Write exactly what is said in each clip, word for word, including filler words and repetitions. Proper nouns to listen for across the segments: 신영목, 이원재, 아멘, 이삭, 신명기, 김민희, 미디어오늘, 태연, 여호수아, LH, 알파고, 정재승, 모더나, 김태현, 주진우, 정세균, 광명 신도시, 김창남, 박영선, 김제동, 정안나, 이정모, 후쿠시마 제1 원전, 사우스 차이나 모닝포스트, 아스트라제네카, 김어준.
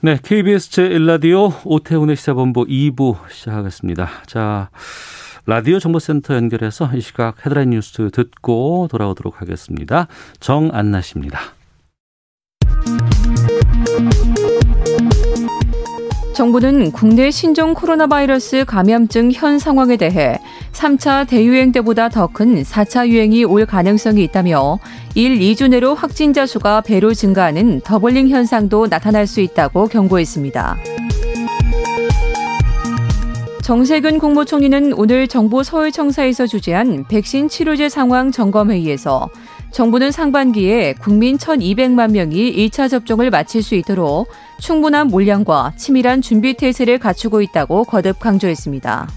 네, 케이비에스 제일 라디오 오태훈의 시사본부 이 부 시작하겠습니다. 자, 라디오 정보센터 연결해서 이 시각 헤드라인 뉴스 듣고 돌아오도록 하겠습니다. 정안나 씨입니다. 정부는 국내 신종 코로나 바이러스 감염증 현 상황에 대해 삼 차 대유행 때보다 더 큰 사 차 유행이 올 가능성이 있다며 일, 이 주 내로 확진자 수가 배로 증가하는 더블링 현상도 나타날 수 있다고 경고했습니다. 정세균 국무총리는 오늘 정부 서울청사에서 주재한 백신 치료제 상황 점검회의에서 정부는 상반기에 국민 천이백만 명이 일 차 접종을 마칠 수 있도록 충분한 물량과 치밀한 준비태세를 갖추고 있다고 거듭 강조했습니다.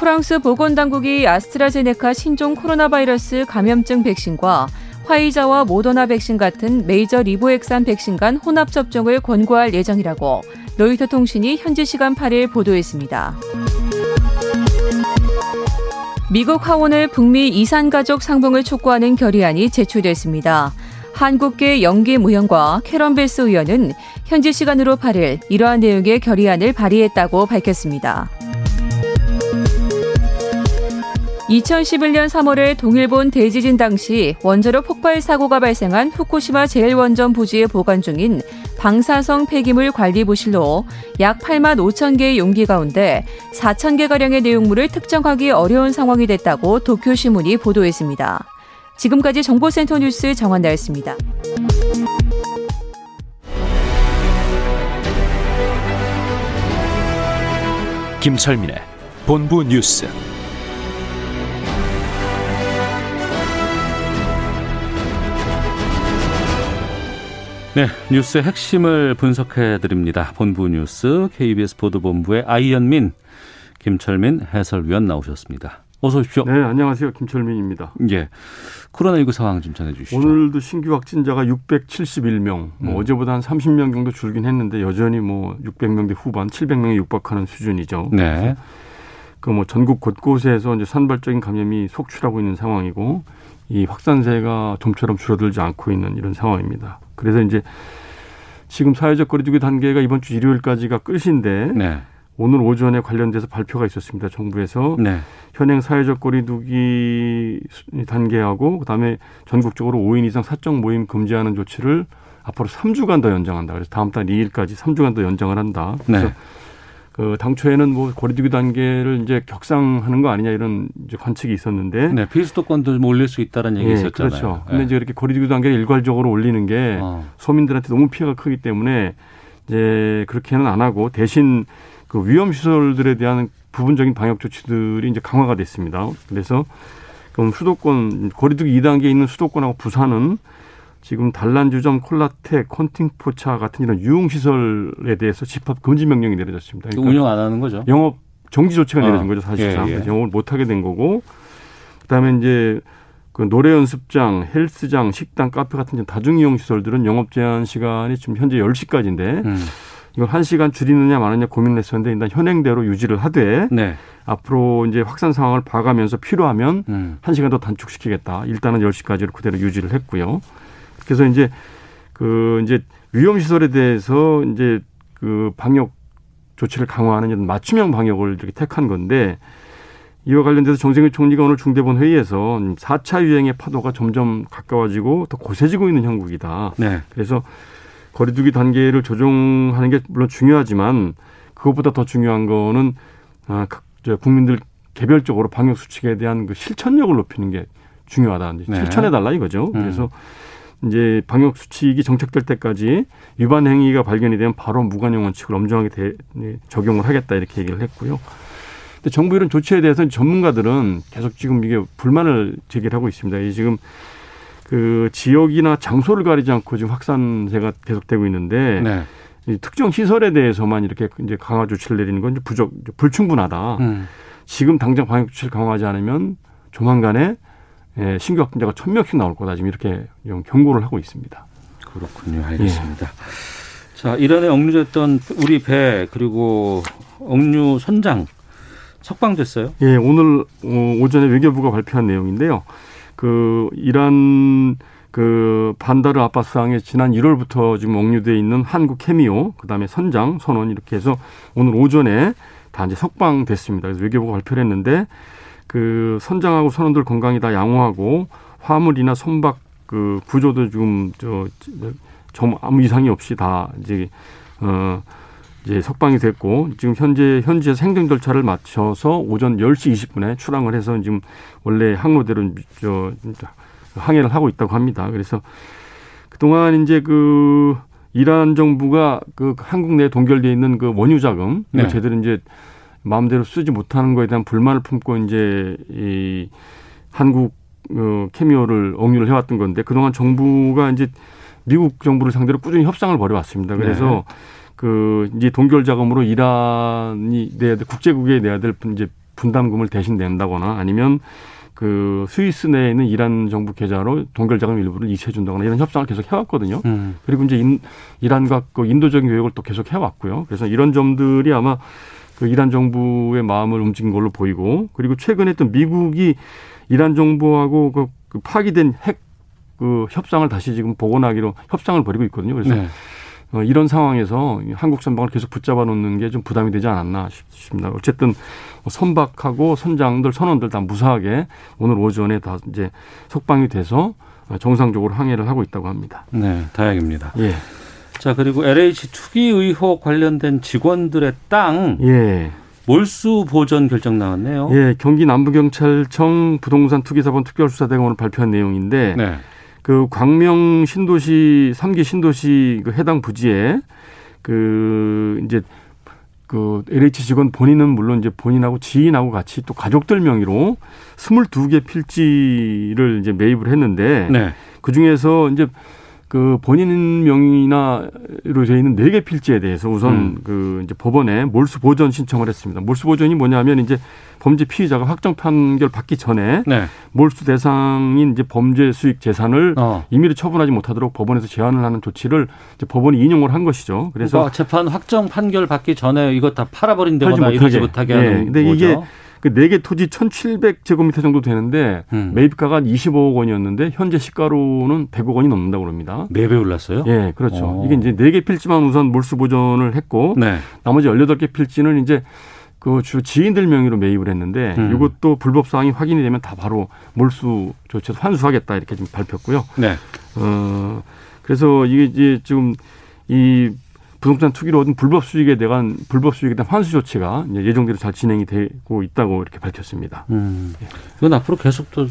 프랑스 보건당국이 아스트라제네카 신종 코로나 바이러스 감염증 백신과 화이자와 모더나 백신 같은 메이저 리보액산 백신 간 혼합 접종을 권고할 예정이라고 로이터통신이 현지 시간 팔 일 보도했습니다. 미국 하원의 북미 이산가족 상봉을 촉구하는 결의안이 제출됐습니다. 한국계 영기무현과 캐런 벨스 의원은 현지 시간으로 팔 일 이러한 내용의 결의안을 발의했다고 밝혔습니다. 이천십일 년 삼월에 동일본 대지진 당시 원자력 폭발 사고가 발생한 후쿠시마 제일 원전 부지에 보관 중인 방사성 폐기물 관리 부실로 약 팔만 오천 개의 용기 가운데 사천 개가량의 내용물을 특정하기 어려운 상황이 됐다고 도쿄신문이 보도했습니다. 지금까지 정보센터 뉴스 정한나였습니다. 김철민의 본부 뉴스. 네, 뉴스의 핵심을 분석해드립니다. 본부 뉴스 케이비에스 보도본부의 아이연민, 김철민 해설위원 나오셨습니다. 어서 오십시오. 네, 안녕하세요. 김철민입니다. 예, 코로나십구 상황 좀 전해주시죠. 오늘도 신규 확진자가 육백칠십일 명, 뭐 음. 어제보다 한 삼십 명 정도 줄긴 했는데 여전히 뭐 육백 명대 후반, 칠백 명에 육박하는 수준이죠. 네. 그 뭐 전국 곳곳에서 이제 산발적인 감염이 속출하고 있는 상황이고, 이 확산세가 좀처럼 줄어들지 않고 있는 이런 상황입니다. 그래서 이제 지금 사회적 거리두기 단계가 이번 주 일요일까지가 끝인데, 네. 오늘 오전에 관련돼서 발표가 있었습니다. 정부에서. 네. 현행 사회적 거리두기 단계하고 그다음에 전국적으로 오 인 이상 사적 모임 금지하는 조치를 앞으로 삼 주간 더 연장한다. 그래서 다음 달 이 일까지 삼 주간 더 연장을 한다. 그래서 네. 그 당초에는 뭐 거리두기 단계를 이제 격상하는 거 아니냐 이런 이제 관측이 있었는데, 네, 비수도권도 좀 올릴 수 있다라는 얘기 네, 있었잖아요. 그렇죠. 그런데 네. 이제 이렇게 거리두기 단계를 일괄적으로 올리는 게 어. 서민들한테 너무 피해가 크기 때문에 이제 그렇게는 안 하고 대신 그 위험 시설들에 대한 부분적인 방역 조치들이 이제 강화가 됐습니다. 그래서 그럼 수도권 거리두기 이 단계에 있는 수도권하고 부산은 지금 단란주점, 콜라텍, 컨팅포차 같은 이런 유흥시설에 대해서 집합 금지 명령이 내려졌습니다. 그러니까 운영 안 하는 거죠? 영업 정지 조치가 내려진 어. 거죠, 사실상. 예, 예. 영업을 못 하게 된 거고, 그다음에 이제 그 노래 연습장, 헬스장, 식당, 카페 같은 다중 이용 시설들은 영업 제한 시간이 지금 현재 열 시까지인데 음. 이걸 한 시간 줄이느냐 마느냐 고민을 했었는데 일단 현행대로 유지를 하되 네. 앞으로 이제 확산 상황을 봐가면서 필요하면 음. 한 시간 더 단축시키겠다. 일단은 열 시까지로 그대로 유지를 했고요. 그래서 이제 그 이제 위험 시설에 대해서 이제 그 방역 조치를 강화하는 이런 맞춤형 방역을 이렇게 택한 건데, 이와 관련돼서 정세균 총리가 오늘 중대본 회의에서 사 차 유행의 파도가 점점 가까워지고 더 고세지고 있는 형국이다. 네. 그래서 거리두기 단계를 조정하는 게 물론 중요하지만 그것보다 더 중요한 거는 국민들 개별적으로 방역 수칙에 대한 그 실천력을 높이는 게 중요하다. 네. 실천해 달라 이거죠. 음. 그래서 이제 방역 수칙이 정착될 때까지 위반 행위가 발견이 되면 바로 무관용 원칙을 엄정하게 대, 적용을 하겠다 이렇게 얘기를 했고요. 근데 정부 이런 조치에 대해서 전문가들은 계속 지금 이게 불만을 제기하고 있습니다. 이 지금 그 지역이나 장소를 가리지 않고 지금 확산세가 계속되고 있는데 네. 이 특정 시설에 대해서만 이렇게 이제 강화 조치를 내리는 건 부족, 불충분하다. 음. 지금 당장 방역 조치를 강화하지 않으면 조만간에 예, 신규 확진자가 천 명씩 나올 거다. 지금 이렇게 좀 경고를 하고 있습니다. 그렇군요. 알겠습니다. 예. 자, 이란에 억류됐던 우리 배 그리고 억류 선장 석방됐어요? 예, 오늘 오전에 외교부가 발표한 내용인데요. 그 이란 그 반다르 아바스항에 지난 일월부터 지금 억류되어 있는 한국 케미오, 그다음에 선장, 선원 이렇게 해서 오늘 오전에 다 이제 석방됐습니다. 그래서 외교부가 발표를 했는데 그 선장하고 선원들 건강이 다 양호하고 화물이나 선박 그 구조도 지금 저, 저 아무 이상이 없이 다 이제 어 이제 석방이 됐고 지금 현재 현지에서 행정 절차를 마쳐서 오전 열 시 이십 분에 출항을 해서 지금 원래 항로대로 저 항해를 하고 있다고 합니다. 그래서 그동안 이제 그 이란 정부가 그 한국 내에 동결되어 있는 그 원유 자금 네. 제대로 이제 마음대로 쓰지 못하는 거에 대한 불만을 품고 이제 이 한국 어, 케미오를 억류를 해왔던 건데 그동안 정부가 이제 미국 정부를 상대로 꾸준히 협상을 벌여왔습니다. 그래서 네. 그 이제 동결 자금으로 이란이 내야 될 국제국에 내야 될 이제 분담금을 대신 낸다거나 아니면 그 스위스 내에 있는 이란 정부 계좌로 동결 자금 일부를 이체해 준다거나 이런 협상을 계속 해왔거든요. 음. 그리고 이제 인, 이란과 그 인도적인 교역을 또 계속 해왔고요. 그래서 이런 점들이 아마 그 이란 정부의 마음을 움직인 걸로 보이고 그리고 최근에 또 미국이 이란 정부하고 그, 그 파기된 핵 그 협상을 다시 지금 복원하기로 협상을 벌이고 있거든요. 그래서 네. 어, 이런 상황에서 한국 선박을 계속 붙잡아 놓는 게 좀 부담이 되지 않았나 싶습니다. 어쨌든 선박하고 선장들, 선원들 다 무사하게 오늘 오전에 다 이제 석방이 돼서 정상적으로 항해를 하고 있다고 합니다. 네, 다행입니다. 예. 자, 그리고 엘에이치 투기 의혹 관련된 직원들의 땅. 예. 몰수 보전 결정 나왔네요. 예, 경기 남부경찰청 부동산 투기사범 특별수사대가 오늘 발표한 내용인데. 네. 그 광명 신도시 삼 기 신도시 그 해당 부지에 그 이제 그 엘에이치 직원 본인은 물론 이제 본인하고 지인하고 같이 또 가족들 명의로 스물두 개 필지를 이제 매입을 했는데 네. 그 중에서 이제 그 본인 명의나로 되어 있는 네 개 필지에 대해서 우선 음. 그 이제 법원에 몰수 보전 신청을 했습니다. 몰수 보전이 뭐냐면 이제 범죄 피의자가 확정 판결 받기 전에 네. 몰수 대상인 이제 범죄 수익 재산을 어. 임의로 처분하지 못하도록 법원에서 제한을 하는 조치를 이제 법원이 인용을 한 것이죠. 그래서 그러니까 재판 확정 판결 받기 전에 이거 다 팔아버린다거나 이러지 못하게 하는 네. 근데 거죠. 이게 그 네 개 토지 천칠백 제곱미터 정도 되는데 음. 매입가가 한 이십오억 원이었는데 현재 시가로는 백억 원이 넘는다고 합니다. 네 배 올랐어요? 예, 그렇죠. 오. 이게 이제 네 개 필지만 우선 몰수 보전을 했고 네. 나머지 열여덟 개 필지는 이제 그 주 지인들 명의로 매입을 했는데 음. 이것도 불법 사항이 확인이 되면 다 바로 몰수 조치해서 환수하겠다 이렇게 지금 발표했고요. 네. 어, 그래서 이게 이제 지금 이 부동산 투기로 얻은 불법 수익에 대한 불법 수익에 대한 환수 조치가 예정대로 잘 진행이 되고 있다고 이렇게 밝혔습니다. 음. 이건 앞으로 계속 또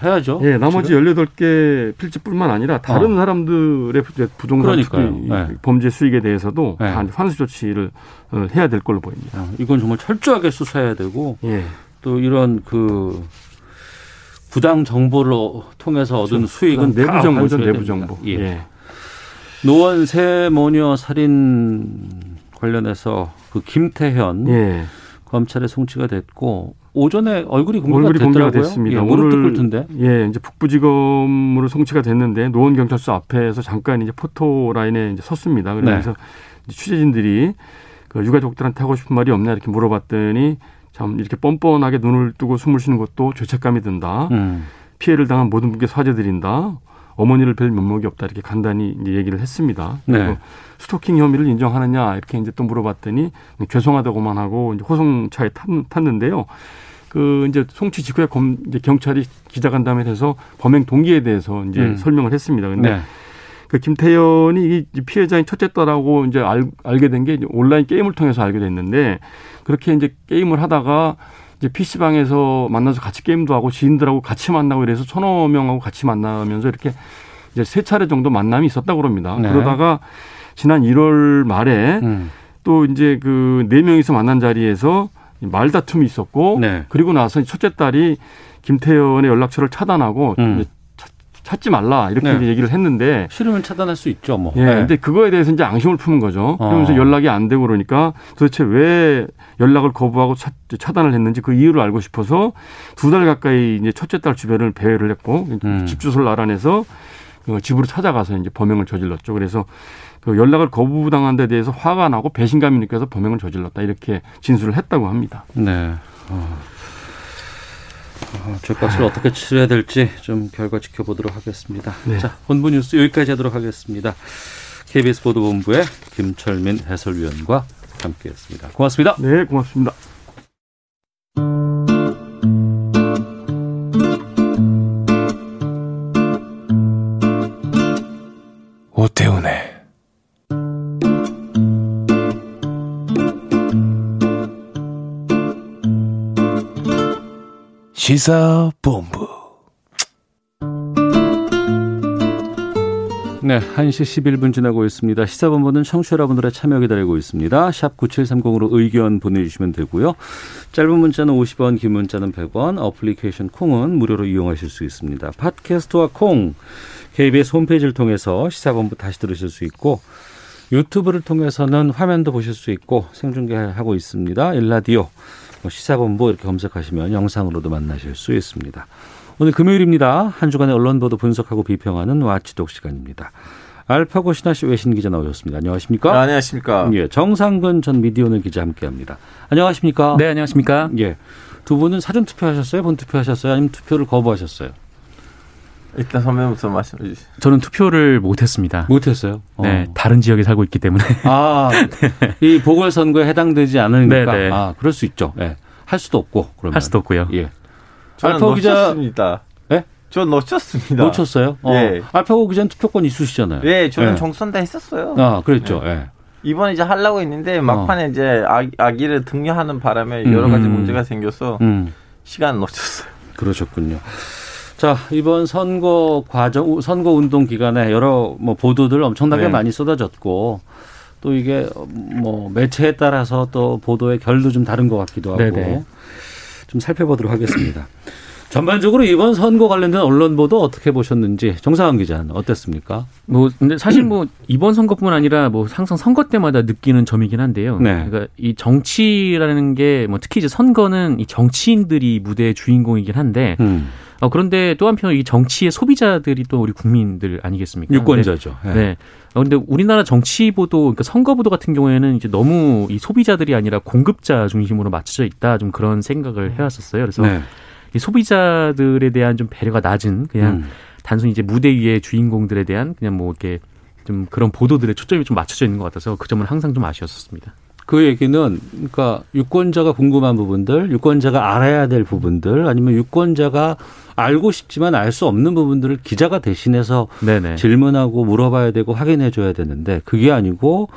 해야죠. 예, 나머지 지금? 열여덟 개 필지뿐만 아니라 다른 어. 사람들의 부동산 투기 네. 범죄 수익에 대해서도 네. 다 환수 조치를 해야 될 걸로 보입니다. 이건 정말 철저하게 수사해야 되고 예. 또 이런 그 부당 정보로 통해서 얻은 수익은 내부 정보죠. 내부 정보. 예. 예. 노원 새 모녀 살인 관련해서 그 김태현 예. 검찰에 송치가 됐고 오전에 얼굴이 공개가 얼굴이 됐더라고요. 공개가 됐습니다. 예, 오늘 뜻볼 텐데. 예, 이제 북부지검으로 송치가 됐는데 노원 경찰서 앞에서 잠깐 이제 포토 라인에 이제 섰습니다. 그래서 네. 이제 취재진들이 그 유가족들한테 하고 싶은 말이 없냐 이렇게 물어봤더니 참 이렇게 뻔뻔하게 눈을 뜨고 숨을 쉬는 것도 죄책감이 든다. 음. 피해를 당한 모든 분께 사죄드린다. 어머니를 뵐 면목이 없다 이렇게 간단히 이제 얘기를 했습니다. 네. 스토킹 혐의를 인정하느냐 이렇게 이제 또 물어봤더니 죄송하다고만 하고 이제 호송차에 탔는데요. 그 이제 송치 직후에 검, 이제 경찰이 기자간담회 해서 범행 동기에 대해서 이제 음. 설명을 했습니다. 그런데 네. 그 김태현이 피해자인 첫째 딸하고 이제 알, 알게 된 게 온라인 게임을 통해서 알게 됐는데 그렇게 이제 게임을 하다가 이제 피씨방에서 만나서 같이 게임도 하고 지인들하고 같이 만나고 이래서 천여 명하고 같이 만나면서 이렇게 이제 세 차례 정도 만남이 있었다고 그럽니다. 네. 그러다가 지난 일월 말에 음. 또 이제 그 네 명이서 만난 자리에서 말다툼이 있었고 네. 그리고 나서 첫째 딸이 김태현의 연락처를 차단하고 음. 찾지 말라 이렇게 네. 얘기를 했는데 싫으면 차단할 수 있죠, 뭐. 예, 네. 근데 그거에 대해서 이제 앙심을 푸는 거죠. 그러면서 어. 연락이 안 되고 그러니까 도대체 왜 연락을 거부하고 차, 차단을 했는지 그 이유를 알고 싶어서 두 달 가까이 이제 첫째 딸 주변을 배회를 했고 음. 집 주소를 알아내서 집으로 찾아가서 이제 범행을 저질렀죠. 그래서 그 연락을 거부당한 데 대해서 화가 나고 배신감이 느껴서 범행을 저질렀다 이렇게 진술을 했다고 합니다. 네. 어. 죄값을 어, 어떻게 치러야 될지 좀 결과 지켜보도록 하겠습니다. 네. 자, 본부 뉴스 여기까지 하도록 하겠습니다. 케이비에스 보도본부의 김철민 해설위원과 함께했습니다. 고맙습니다. 네, 고맙습니다. 오태훈의 시사본부. 네, 한 시 십일 분 지나고 있습니다. 시사본부는 청취자 여러분들의 참여 기다리고 있습니다. 샵 구칠삼공으로 의견 보내주시면 되고요. 짧은 문자는 오십 원, 긴 문자는 백 원, 어플리케이션 콩은 무료로 이용하실 수 있습니다. 팟캐스트와 콩, 케이비에스 홈페이지를 통해서 시사본부 다시 들으실 수 있고 유튜브를 통해서는 화면도 보실 수 있고 생중계하고 있습니다. 일라디오. 시사본부 이렇게 검색하시면 영상으로도 만나실 수 있습니다. 오늘 금요일입니다. 한 주간의 언론 보도 분석하고 비평하는 와치독 시간입니다. 알파고 신하씨 외신 기자 나오셨습니다. 안녕하십니까? 아, 안녕하십니까? 예, 정상근 전 미디어오늘 기자 함께합니다. 안녕하십니까? 네, 안녕하십니까? 예, 두 분은 사전 투표하셨어요? 본 투표하셨어요? 아니면 투표를 거부하셨어요? 일단 선배부터 말씀해 주시죠. 저는 투표를 못했습니다. 못했어요? 어. 네, 다른 지역에 살고 있기 때문에. 아, 네. 이 보궐선거에 해당되지 않으니까. 네네. 아, 그럴 수 있죠. 네. 할 수도 없고. 그러면. 할 수도 없고요. 예. 저는 알파고 놓쳤습니다. 기자... 네? 저 놓쳤습니다. 놓쳤어요? 어. 예. 알파고 기자는 투표권 있으시잖아요. 예, 저는 예. 정선다 했었어요. 아, 그랬죠. 예. 예. 이번에 이제 하려고 했는데 막판에 어. 이제 아기, 아기를 등려하는 바람에 여러 가지 음. 문제가 생겨서 음. 시간 놓쳤어요. 그러셨군요. 자, 이번 선거 과정, 선거 운동 기간에 여러 뭐 보도들 엄청나게 네. 많이 쏟아졌고 또 이게 뭐 매체에 따라서 또 보도의 결도 좀 다른 것 같기도 하고 네네. 좀 살펴보도록 하겠습니다. 전반적으로 이번 선거 관련된 언론 보도 어떻게 보셨는지 정상근 기자는 어땠습니까? 뭐 근데 사실 뭐 이번 선거뿐 아니라 뭐 항상 선거 때마다 느끼는 점이긴 한데요. 네. 그러니까 이 정치라는 게 뭐 특히 이제 선거는 이 정치인들이 무대의 주인공이긴 한데. 음. 어, 그런데 또 한편 이 정치의 소비자들이 또 우리 국민들 아니겠습니까? 유권자죠. 네. 네. 어, 근데 우리나라 정치 보도, 그러니까 선거 보도 같은 경우에는 이제 너무 이 소비자들이 아니라 공급자 중심으로 맞춰져 있다. 좀 그런 생각을 해왔었어요. 그래서 네. 이 소비자들에 대한 좀 배려가 낮은 그냥 음. 단순히 이제 무대 위의 주인공들에 대한 그냥 뭐 이렇게 좀 그런 보도들의 초점이 좀 맞춰져 있는 것 같아서 그 점은 항상 좀 아쉬웠었습니다. 그 얘기는 그러니까 유권자가 궁금한 부분들, 유권자가 알아야 될 부분들, 아니면 유권자가 알고 싶지만 알 수 없는 부분들을 기자가 대신해서 네네. 질문하고 물어봐야 되고 확인해 줘야 되는데 그게 아니고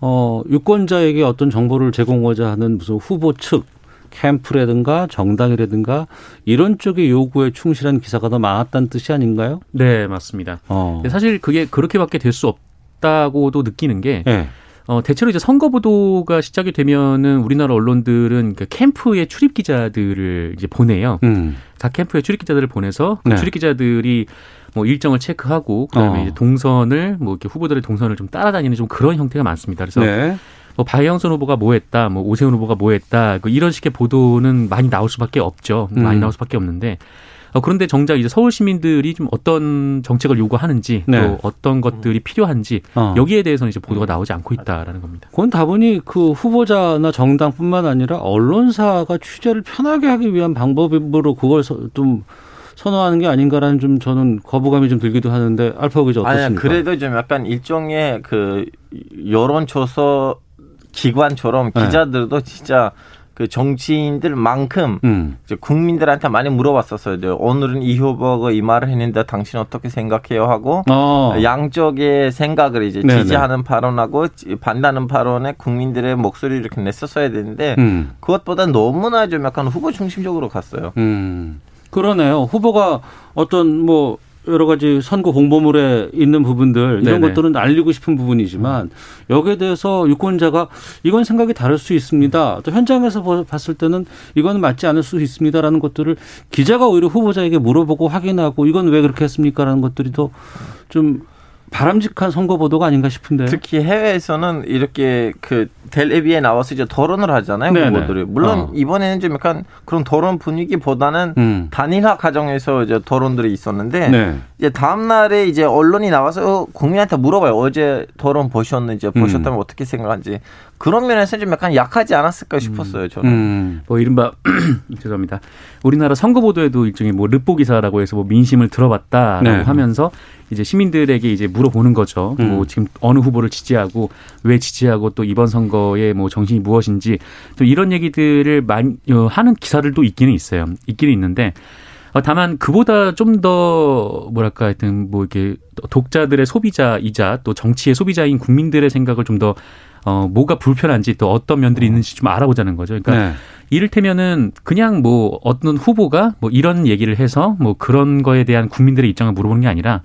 어, 유권자에게 어떤 정보를 제공하고자 하는 무슨 후보 측 캠프라든가 정당이라든가 이런 쪽의 요구에 충실한 기사가 더 많았다는 뜻이 아닌가요? 네, 맞습니다. 어. 사실 그게 그렇게밖에 될 수 없다고도 느끼는 게. 네. 어, 대체로 이제 선거 보도가 시작이 되면은 우리나라 언론들은 그 캠프에 출입 기자들을 이제 보내요. 음. 각 캠프에 출입 기자들을 보내서 네. 그 출입 기자들이 뭐 일정을 체크하고 그다음에 어. 이제 동선을 뭐 이렇게 후보들의 동선을 좀 따라다니는 좀 그런 형태가 많습니다. 그래서 네. 뭐 박영선 후보가 뭐 했다, 뭐 오세훈 후보가 뭐 했다, 그 이런 식의 보도는 많이 나올 수밖에 없죠. 많이 음. 나올 수밖에 없는데. 어, 그런데 정작 이제 서울 시민들이 좀 어떤 정책을 요구하는지 네. 또 어떤 것들이 필요한지 어. 여기에 대해서는 이제 보도가 나오지 않고 있다라는 겁니다. 그건 다분히 그 후보자나 정당뿐만 아니라 언론사가 취재를 편하게 하기 위한 방법으로 그걸 좀 선호하는 게 아닌가라는 좀 저는 거부감이 좀 들기도 하는데 알파고 기자 어떻습니까? 아니, 그래도 좀 약간 일종의 그 여론조사 기관처럼 기자들도 네. 진짜 그 정치인들만큼 음. 이제 국민들한테 많이 물어봤었어요. 오늘은 이 후보가 이 말을 했는데 당신 어떻게 생각해요? 하고 어. 양쪽의 생각을 이제 네네. 지지하는 발언하고 반대하는 발언에 국민들의 목소리를 이렇게 냈었어야 되는데 음. 그것보다 너무나 좀 약간 후보 중심적으로 갔어요. 음. 그러네요. 후보가 어떤 뭐 여러 가지 선거 공보물에 있는 부분들 이런 네네. 것들은 알리고 싶은 부분이지만 여기에 대해서 유권자가 이건 생각이 다를 수 있습니다. 또 현장에서 봤을 때는 이건 맞지 않을 수 있습니다라는 것들을 기자가 오히려 후보자에게 물어보고 확인하고 이건 왜 그렇게 했습니까라는 것들이 더 좀 바람직한 선거 보도가 아닌가 싶은데. 특히 해외에서는 이렇게 그 텔레비에 나와서 이제 토론을 하잖아요. 후보들이. 물론 어. 이번에는 좀 약간 그런 토론 분위기보다는 음. 단일화 과정에서 이제 토론들이 있었는데 네. 이제 다음 날에 이제 언론이 나와서 국민한테 물어봐요. 어제 토론 보셨는지 보셨다면 음. 어떻게 생각하는지. 그런 면에서 좀 약간 약하지 않았을까 싶었어요. 저는. 음. 뭐 이른바 죄송합니다. 우리나라 선거 보도에도 일종의 뭐 르포 기사라고 해서 뭐 민심을 들어봤다라고 네. 하면서 이제 시민들에게 이제 물어보는 거죠. 음. 뭐 지금 어느 후보를 지지하고 왜 지지하고 또 이번 선거의 뭐 정신이 무엇인지 또 이런 얘기들을 많이 하는 기사들도 있기는 있어요. 있기는 있는데 다만 그보다 좀 더 뭐랄까 하여튼 뭐 이렇게 독자들의 소비자이자 또 정치의 소비자인 국민들의 생각을 좀 더 어, 뭐가 불편한지 또 어떤 면들이 있는지 좀 알아보자는 거죠. 그러니까 네. 이를테면은 그냥 뭐 어떤 후보가 뭐 이런 얘기를 해서 뭐 그런 거에 대한 국민들의 입장을 물어보는 게 아니라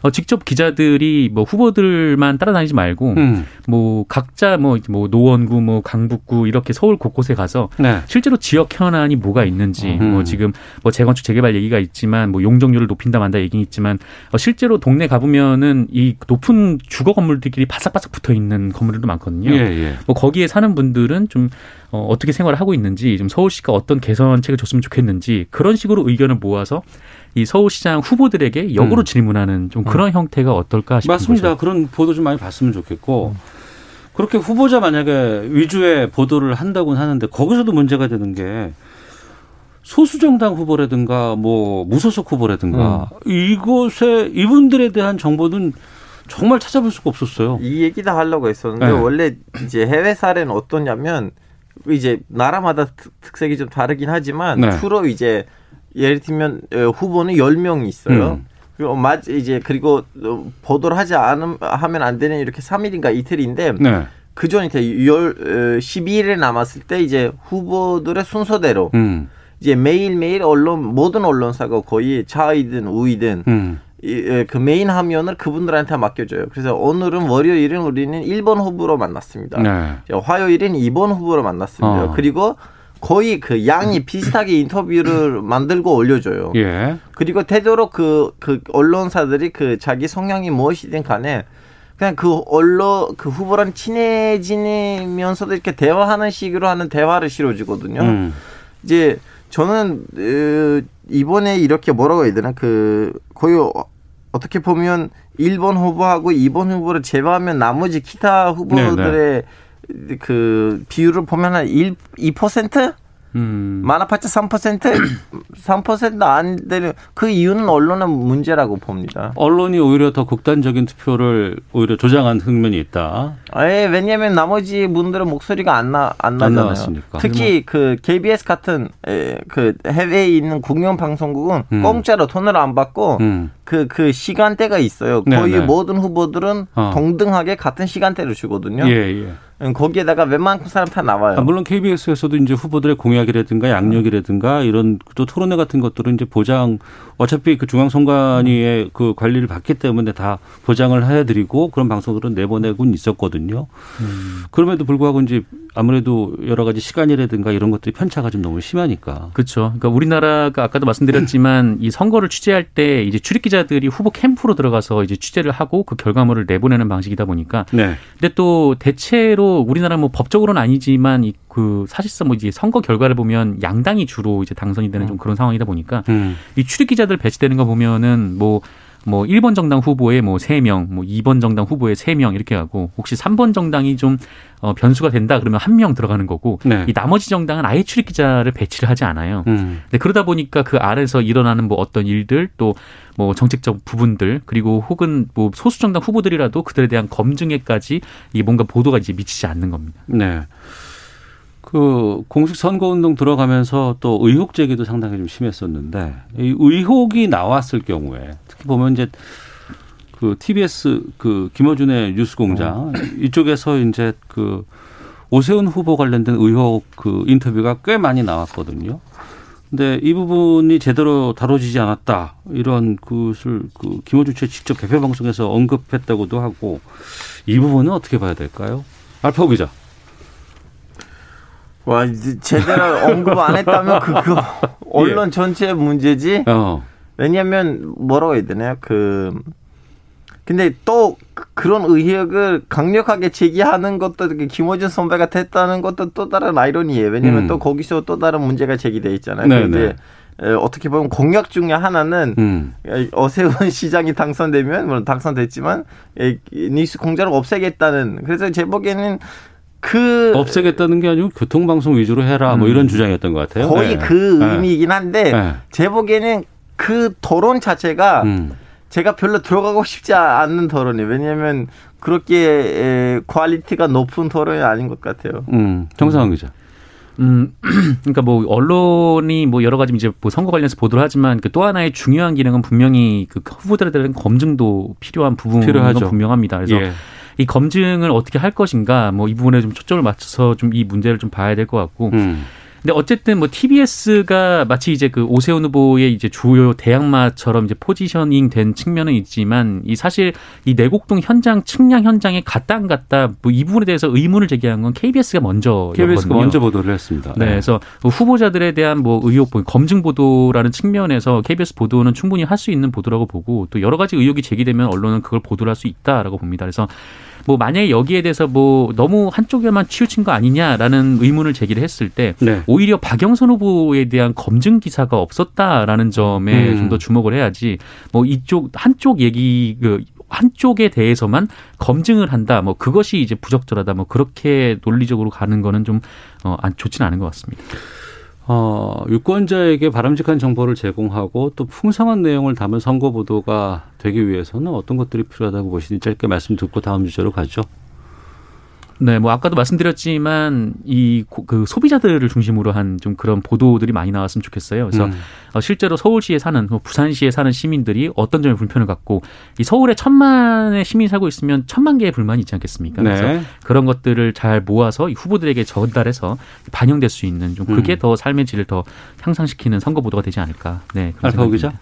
어, 직접 기자들이 뭐 후보들만 따라다니지 말고 음. 뭐 각자 뭐, 뭐 노원구 뭐 강북구 이렇게 서울 곳곳에 가서 네. 실제로 지역 현안이 뭐가 있는지 음. 뭐 지금 뭐 재건축 재개발 얘기가 있지만 뭐 용적률을 높인다 만다 얘기는 있지만 어, 실제로 동네 가보면은 이 높은 주거 건물들끼리 바삭바삭 붙어 있는 건물들도 많거든요. 예, 예. 뭐 거기에 사는 분들은 좀 어, 어떻게 생활을 하고 있는지 좀 서울시가 어떤 개선책을 줬으면 좋겠는지 그런 식으로 의견을 모아서 이 서울시장 후보들에게 역으로 음. 질문하는 좀 그런 음. 형태가 어떨까 싶은 맞습니다. 거죠. 그런 보도 좀 많이 봤으면 좋겠고 음. 그렇게 후보자 만약에 위주의 보도를 한다고는 하는데 거기서도 문제가 되는 게 소수정당 후보라든가 뭐 무소속 후보라든가 음. 이곳에 이분들에 대한 정보는 정말 찾아볼 수가 없었어요. 이 얘기 다 하려고 했었는데 네. 원래 이제 해외 사례는 어떠냐면 이제 나라마다 특색이 좀 다르긴 하지만 네. 주로 이제 예를 들면 후보는 열 명이 있어요. 음. 그리고 맞 이제 그리고 보도를 하지 않으면 하면 안 되는 이렇게 삼 일인가 이틀인데 네. 그 전에 십이 일에 남았을 때 이제 후보들의 순서대로 음. 이제 매일매일 언론 모든 언론사가 거의 좌이든 우이든 음. 이, 그 메인 화면을 그분들한테 맡겨줘요. 그래서 오늘은 월요일은 우리는 일 번 후보로 만났습니다. 네. 화요일은 이 번 후보로 만났습니다. 어. 그리고 거의 그 양이 비슷하게 인터뷰를 만들고 올려줘요. 예. 그리고 되도록 그, 그 언론사들이 그 자기 성향이 무엇이든 간에 그냥 그 언론, 그 후보랑 친해지면서도 이렇게 대화하는 식으로 하는 대화를 실어주거든요. 음. 이제 저는, 이번에 이렇게 뭐라고 해야 되나, 그, 거의 어떻게 보면 일 번 후보하고 이 번 후보를 제외하면 나머지 기타 후보들의 네, 네. 그 비율을 보면 한 일, 이 퍼센트? 음. 많아봤자 삼 퍼센트? 삼 퍼센트 안 되는 그 이유는 언론의 문제라고 봅니다. 언론이 오히려 더 극단적인 투표를 오히려 조장한 측면이 있다. 예, 왜냐하면 나머지 분들은 목소리가 안 나 안 나잖아요. 안 나왔으니까. 특히 그 케이비에스 같은 그 해외에 있는 국영 방송국은 음. 공짜로 돈을 안 받고 음. 그, 그 시간대가 있어요. 거의 네네. 모든 후보들은 어. 동등하게 같은 시간대를 주거든요. 예, 예. 거기에다가 웬만큼 사람 다 나와요. 아, 물론 케이비에스에서도 이제 후보들의 공약이라든가 양력이라든가 이런 또 토론회 같은 것들은 이제 보장, 어차피 그 중앙선관위의 음. 그 관리를 받기 때문에 다 보장을 해드리고 그런 방송들은 내보내고는 있었거든요. 음. 그럼에도 불구하고 이제 아무래도 여러 가지 시간이라든가 이런 것들이 편차가 좀 너무 심하니까. 그렇죠. 그러니까 우리나라가 아까도 말씀드렸지만 이 선거를 취재할 때 이제 출입기자 들이 후보 캠프로 들어가서 이제 취재를 하고 그 결과물을 내보내는 방식이다 보니까. 네. 근데 또 대체로 우리나라 뭐 법적으로는 아니지만 이 그 사실상 뭐 이제 선거 결과를 보면 양당이 주로 이제 당선이 되는 음. 좀 그런 상황이다 보니까 음. 이 출입 기자들 배치되는 거 보면은 뭐. 뭐 일 번 정당 후보에 뭐 세 명, 뭐 이 번 정당 후보에 세 명 이렇게 하고 혹시 삼 번 정당이 좀 어 변수가 된다 그러면 한 명 들어가는 거고 네. 이 나머지 정당은 아예 출입 기자를 배치를 하지 않아요. 음. 근데 그러다 보니까 그 아래서 일어나는 뭐 어떤 일들 또 뭐 정책적 부분들 그리고 혹은 뭐 소수 정당 후보들이라도 그들에 대한 검증에까지 이 뭔가 보도가 이제 미치지 않는 겁니다. 네. 그 공식 선거운동 들어가면서 또 의혹 제기도 상당히 좀 심했었는데 이 의혹이 나왔을 경우에 특히 보면 이제 그 티비에스 그 김어준의 뉴스공장 이쪽에서 이제 그 오세훈 후보 관련된 의혹 그 인터뷰가 꽤 많이 나왔거든요. 근데 이 부분이 제대로 다뤄지지 않았다. 이런 그것을 그 김어준 씨의 직접 개표 방송에서 언급했다고도 하고 이 부분은 어떻게 봐야 될까요? 알파고 기자. 와, 이제 제대로 언급 안 했다면 그거 언론 전체의 문제지. 어. 왜냐하면 뭐라고 해야 되나요? 그 근데 또 그런 의혹을 강력하게 제기하는 것도 김어준 선배가 됐다는 것도 또 다른 아이러니예요. 왜냐하면 음. 또 거기서 또 다른 문제가 제기돼 있잖아요. 그런데 어떻게 보면 공약 중에 하나는 음. 오세훈 시장이 당선되면 물론 당선됐지만 뉴스공장을 없애겠다는. 그래서 제 보기에는 그 없애겠다는 게 아니고 교통방송 위주로 해라 뭐 이런 주장이었던 것 같아요. 거의 네. 그 네. 의미이긴 한데 네. 제 보기에는 그 토론 자체가 음. 제가 별로 들어가고 싶지 않는 토론이에요. 왜냐하면 그렇게 퀄리티가 높은 토론이 아닌 것 같아요. 음, 정상근 기자. 음, 그러니까 뭐 언론이 뭐 여러 가지 이제 뭐 선거 관련해서 보도를 하지만 그 또 하나의 중요한 기능은 분명히 그 후보들에 대한 검증도 필요한 부분은 필요하죠. 분명합니다. 그래서 예. 이 검증을 어떻게 할 것인가 뭐 이 부분에 좀 초점을 맞춰서 좀 이 문제를 좀 봐야 될 것 같고. 음. 근데 어쨌든 뭐 티비에스가 마치 이제 그 오세훈 후보의 이제 주요 대항마처럼 이제 포지셔닝 된 측면은 있지만 이 사실 이 내곡동 현장 측량 현장에 갔다 안 갔다 뭐 이 부분에 대해서 의문을 제기한 건 케이비에스가 먼저였거든요. 케이비에스가 먼저 보도를 했습니다. 네, 네. 그래서 후보자들에 대한 뭐 의혹 검증 보도라는 측면에서 케이비에스 보도는 충분히 할 수 있는 보도라고 보고 또 여러 가지 의혹이 제기되면 언론은 그걸 보도를 할 수 있다라고 봅니다. 그래서 뭐 만약에 여기에 대해서 뭐 너무 한쪽에만 치우친 거 아니냐라는 의문을 제기를 했을 때 네. 오히려 박영선 후보에 대한 검증 기사가 없었다라는 점에 음. 좀 더 주목을 해야지 뭐 이쪽 한쪽 얘기 그 한쪽에 대해서만 검증을 한다 뭐 그것이 이제 부적절하다 뭐 그렇게 논리적으로 가는 거는 좀 어 안 좋지는 않은 것 같습니다. 어, 유권자에게 바람직한 정보를 제공하고 또 풍성한 내용을 담은 선거 보도가 되기 위해서는 어떤 것들이 필요하다고 보시는지 짧게 말씀 듣고 다음 주제로 가죠. 네, 뭐 아까도 말씀드렸지만 이 그 소비자들을 중심으로 한 좀 그런 보도들이 많이 나왔으면 좋겠어요. 그래서 음. 실제로 서울시에 사는, 부산시에 사는 시민들이 어떤 점에 불편을 갖고 이 서울에 천만의 시민이 살고 있으면 천만 개의 불만이 있지 않겠습니까? 네. 그래서 그런 것들을 잘 모아서 이 후보들에게 전달해서 반영될 수 있는 좀 그게 음. 더 삶의 질을 더 향상시키는 선거 보도가 되지 않을까. 네, 알파고 기자.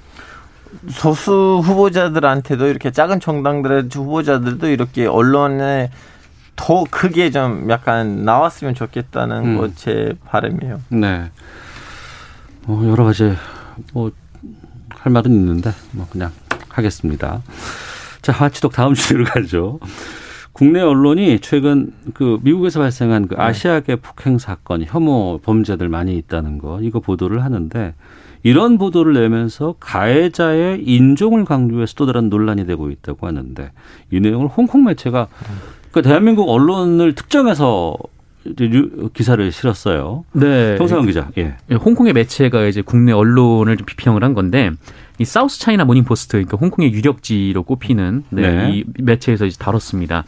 소수 후보자들한테도 이렇게 작은 정당들의 후보자들도 이렇게 언론에 더 크게 좀 약간 나왔으면 좋겠다는 음. 것 제 바람이에요. 네. 뭐 여러 가지 뭐 할 말은 있는데 뭐 그냥 하겠습니다. 자, 화치독 다음 주제로 가죠. 국내 언론이 최근 그 미국에서 발생한 그 아시아계 폭행 사건, 혐오 범죄들 많이 있다는 거 이거 보도를 하는데 이런 보도를 내면서 가해자의 인종을 강조해서 또 다른 논란이 되고 있다고 하는데 이 내용을 홍콩 매체가 음. 그러니까 대한민국 언론을 특정해서 기사를 실었어요. 네. 정상근 기자. 예. 홍콩의 매체가 이제 국내 언론을 좀 비평을 한 건데 이 사우스 차이나 모닝포스트, 그러니까 홍콩의 유력지로 꼽히는 네, 네. 이 매체에서 이제 다뤘습니다.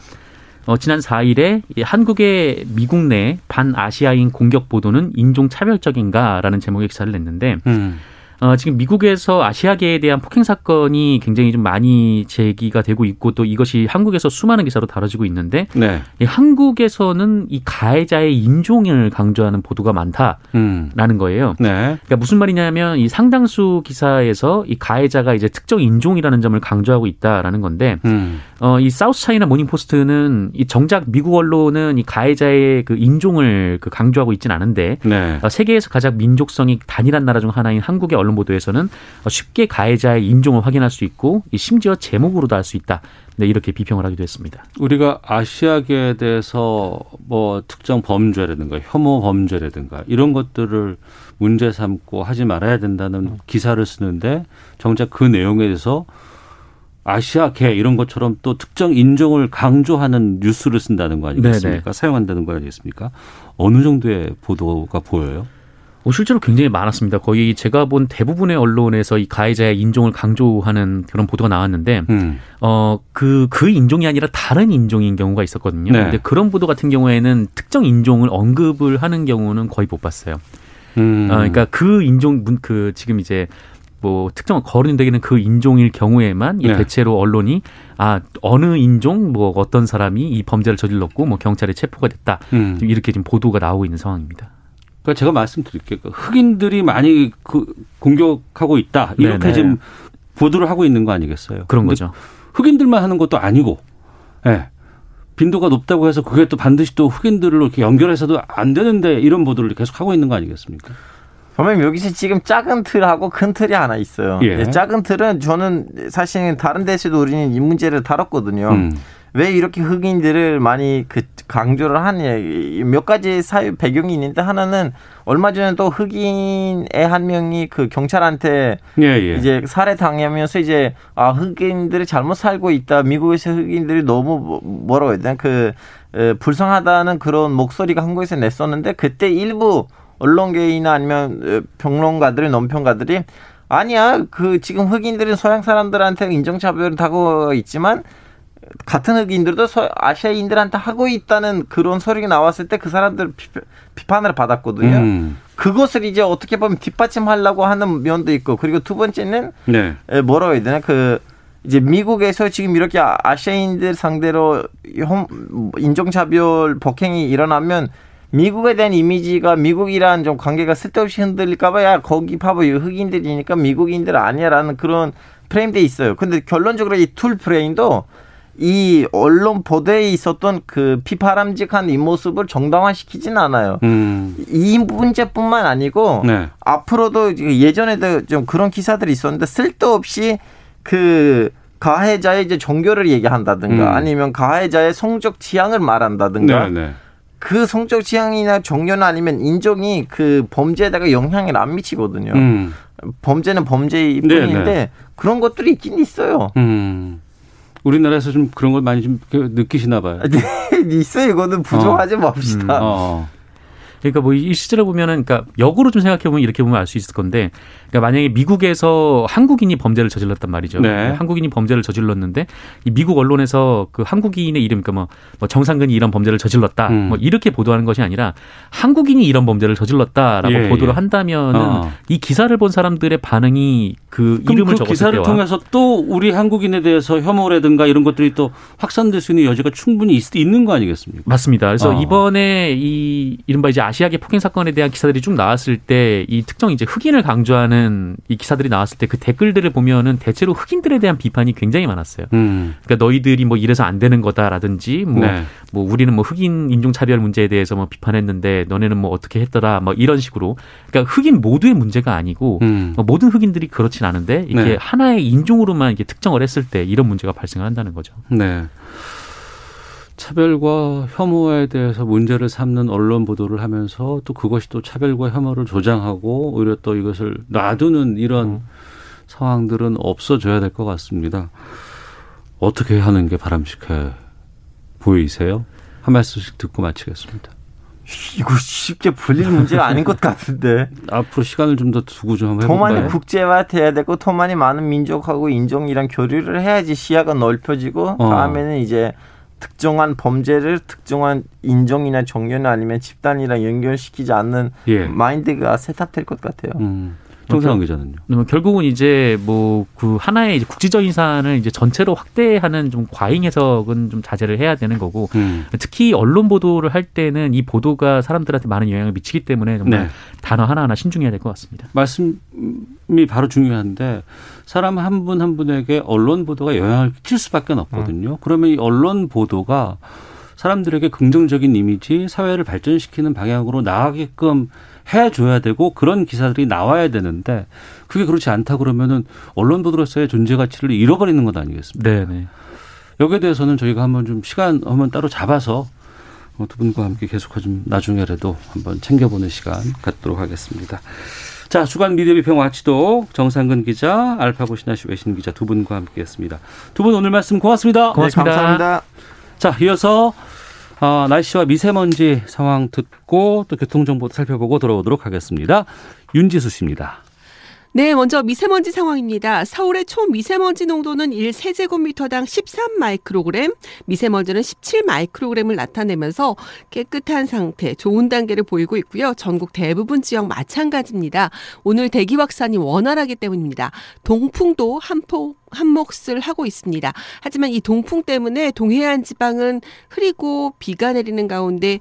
어, 지난 사 일에 한국의 미국 내 반아시아인 공격 보도는 인종차별적인가라는 제목의 기사를 냈는데 음. 어, 지금 미국에서 아시아계에 대한 폭행 사건이 굉장히 좀 많이 제기가 되고 있고 또 이것이 한국에서 수많은 기사로 다뤄지고 있는데 네. 이 한국에서는 이 가해자의 인종을 강조하는 보도가 많다라는 음. 거예요. 네. 그러니까 무슨 말이냐면 이 상당수 기사에서 이 가해자가 이제 특정 인종이라는 점을 강조하고 있다라는 건데 음. 어, 이 사우스 차이나 모닝포스트는 이 정작 미국 언론은 이 가해자의 그 인종을 그 강조하고 있지는 않은데 네. 어, 세계에서 가장 민족성이 단일한 나라 중 하나인 한국의 언론 보도에서는 쉽게 가해자의 인종을 확인할 수 있고 심지어 제목으로도 알 수 있다. 네, 이렇게 비평을 하기도 했습니다. 우리가 아시아계에 대해서 뭐 특정 범죄라든가 혐오 범죄라든가 이런 것들을 문제 삼고 하지 말아야 된다는 기사를 쓰는데 정작 그 내용에 대해서 아시아계 이런 것처럼 또 특정 인종을 강조하는 뉴스를 쓴다는 거 아니겠습니까? 네네. 사용한다는 거 아니겠습니까? 어느 정도의 보도가 보여요? 실제로 굉장히 많았습니다. 거의 제가 본 대부분의 언론에서 이 가해자의 인종을 강조하는 그런 보도가 나왔는데 음. 어, 그, 그 인종이 아니라 다른 인종인 경우가 있었거든요. 네. 근데 그런 보도 같은 경우에는 특정 인종을 언급을 하는 경우는 거의 못 봤어요. 음. 어, 그러니까 그 인종 그 지금 이제 뭐 특정 거론되기는 그 인종일 경우에만 네. 대체로 언론이 아 어느 인종 뭐 어떤 사람이 이 범죄를 저질렀고 뭐 경찰에 체포가 됐다 음. 이렇게 지금 보도가 나오고 있는 상황입니다. 그러니까 제가 말씀드릴게요. 흑인들이 많이 그 공격하고 있다. 이렇게 네네. 지금 보도를 하고 있는 거 아니겠어요? 그런 거죠. 흑인들만 하는 것도 아니고. 네. 빈도가 높다고 해서 그게 또 반드시 또 흑인들로 이렇게 연결해서도 안 되는데 이런 보도를 계속 하고 있는 거 아니겠습니까? 선배님 여기서 지금 작은 틀하고 큰 틀이 하나 있어요. 예. 작은 틀은 저는 사실 다른 데서도 우리는 이 문제를 다뤘거든요. 음. 왜 이렇게 흑인들을 많이 그 강조를 하냐. 몇 가지 사유 배경이 있는데 하나는 얼마 전에 또 흑인의 한 명이 그 경찰한테 예, 예. 이제 살해당하면서 이제 아 흑인들이 잘못 살고 있다. 미국에서 흑인들이 너무 뭐라고 해야 되나 그 에, 불쌍하다는 그런 목소리가 한국에서 냈었는데 그때 일부 언론계이나 아니면 평론가들이 논평가들이 아니야 그 지금 흑인들은 서양 사람들한테 인종차별을 하고 있지만 같은 흑인들도 아시아인들한테 하고 있다는 그런 소리가 나왔을 때 그 사람들 비판을 받았거든요. 음. 그것을 이제 어떻게 보면 뒷받침하려고 하는 면도 있고 그리고 두 번째는 네. 뭐라고 해야 되나 그 이제 미국에서 지금 이렇게 아시아인들 상대로 인종차별 폭행이 일어나면 미국에 대한 이미지가 미국이란 좀 관계가 쓸데없이 흔들릴까봐 야 거기 봐봐 흑인들이니까 미국인들 아니야라는 그런 프레임돼 있어요. 근데 결론적으로 이 툴 프레임도 이 언론 보도에 있었던 그 피바람직한 이 모습을 정당화시키진 않아요. 음. 이 문제뿐만 아니고 네. 앞으로도 예전에도 좀 그런 기사들이 있었는데 쓸데없이 그 가해자의 이제 종교를 얘기한다든가 음. 아니면 가해자의 성적 취향을 말한다든가. 네, 네. 그 성적 취향이나 종교나 아니면 인종이 그 범죄에다가 영향을 안 미치거든요. 음. 범죄는 범죄일 뿐인데 네네. 그런 것들이 있긴 있어요. 음. 우리나라에서 좀 그런 걸 많이 좀 느끼시나 봐요. 네, 있어요. 이거는 부정하지 어. 맙시다. 음, 어. 그러니까 뭐 이 시절에 보면은 그러니까 역으로 좀 생각해 보면 이렇게 보면 알 수 있을 건데, 그러니까 만약에 미국에서 한국인이 범죄를 저질렀단 말이죠. 네. 한국인이 범죄를 저질렀는데 이 미국 언론에서 그 한국인의 이름, 그러니까 뭐, 뭐 정상근이 이런 범죄를 저질렀다, 음. 뭐 이렇게 보도하는 것이 아니라 한국인이 이런 범죄를 저질렀다라고 예, 보도를 예. 한다면은 어. 이 기사를 본 사람들의 반응이 그 이름을 적었을 때와 그 기사를 통해서 또 우리 한국인에 대해서 혐오라든가 이런 것들이 또 확산될 수 있는 여지가 충분히 있, 있는 거 아니겠습니까? 맞습니다. 그래서 어. 이번에 이 이른바 이제 아시아계 폭행 사건에 대한 기사들이 쭉 나왔을 때 이 특정 이제 흑인을 강조하는 이 기사들이 나왔을 때 그 댓글들을 보면은 대체로 흑인들에 대한 비판이 굉장히 많았어요. 음. 그러니까 너희들이 뭐 이래서 안 되는 거다라든지 뭐, 네. 뭐 우리는 뭐 흑인 인종 차별 문제에 대해서 뭐 비판했는데 너네는 뭐 어떻게 했더라 뭐 이런 식으로. 그러니까 흑인 모두의 문제가 아니고 음. 모든 흑인들이 그렇진 않은데 이게 네. 하나의 인종으로만 이렇게 특정을 했을 때 이런 문제가 발생한다는 거죠. 네. 차별과 혐오에 대해서 문제를 삼는 언론 보도를 하면서 또 그것이 또 차별과 혐오를 조장하고 오히려 또 이것을 놔두는 이런 음. 상황들은 없어져야 될 것 같습니다. 어떻게 하는 게 바람직해 보이세요? 한 말씀씩 듣고 마치겠습니다. 이거 쉽게 풀릴 문제가 아닌 것 같은데. 앞으로 시간을 좀 더 두고 좀 해볼까요? 더 많이 국제화돼야 되고 더 많이 많은 민족하고 인종이랑 교류를 해야지 시야가 넓혀지고 어. 다음에는 이제 특정한 범죄를 특정한 인종이나 종교나 아니면 집단이랑 연결시키지 않는 예. 마인드가 세탁될 것 같아요. 음. 정상근 기자는요. 결국은 이제 뭐 그 하나의 이제 국지적인 사안을 이제 전체로 확대하는 좀 과잉 해석은 좀 자제를 해야 되는 거고 음. 특히 언론 보도를 할 때는 이 보도가 사람들한테 많은 영향을 미치기 때문에 정말 네. 단어 하나하나 신중해야 될 것 같습니다. 말씀이 바로 중요한데 사람 한 분 한 분에게 언론 보도가 영향을 끼칠 수밖에 없거든요. 음. 그러면 이 언론 보도가 사람들에게 긍정적인 이미지, 사회를 발전시키는 방향으로 나아가게끔 해줘야 되고 그런 기사들이 나와야 되는데 그게 그렇지 않다 그러면은 언론 보도로서의 존재 가치를 잃어버리는 것 아니겠습니까? 네네. 여기에 대해서는 저희가 한번 좀 시간 한번 따로 잡아서 두 분과 함께 계속해서 좀 나중에라도 한번 챙겨보는 시간 갖도록 하겠습니다. 자, 주간 미디어비평 와치독 정상근 기자, 알파고 신하시 외신 기자 두 분과 함께했습니다. 두 분 오늘 말씀 고맙습니다. 고맙습니다. 네, 감사합니다. 자, 이어서. 아, 날씨와 미세먼지 상황 듣고 또 교통정보도 살펴보고 돌아오도록 하겠습니다. 윤지수 씨입니다. 네, 먼저 미세먼지 상황입니다. 서울의 초미세먼지 농도는 일 세제곱미터당 십삼 마이크로그램, 미세먼지는 십칠 마이크로그램을 나타내면서 깨끗한 상태, 좋은 단계를 보이고 있고요. 전국 대부분 지역 마찬가지입니다. 오늘 대기 확산이 원활하기 때문입니다. 동풍도 한폭 한몫을 하고 있습니다. 하지만 이 동풍 때문에 동해안 지방은 흐리고 비가 내리는 가운데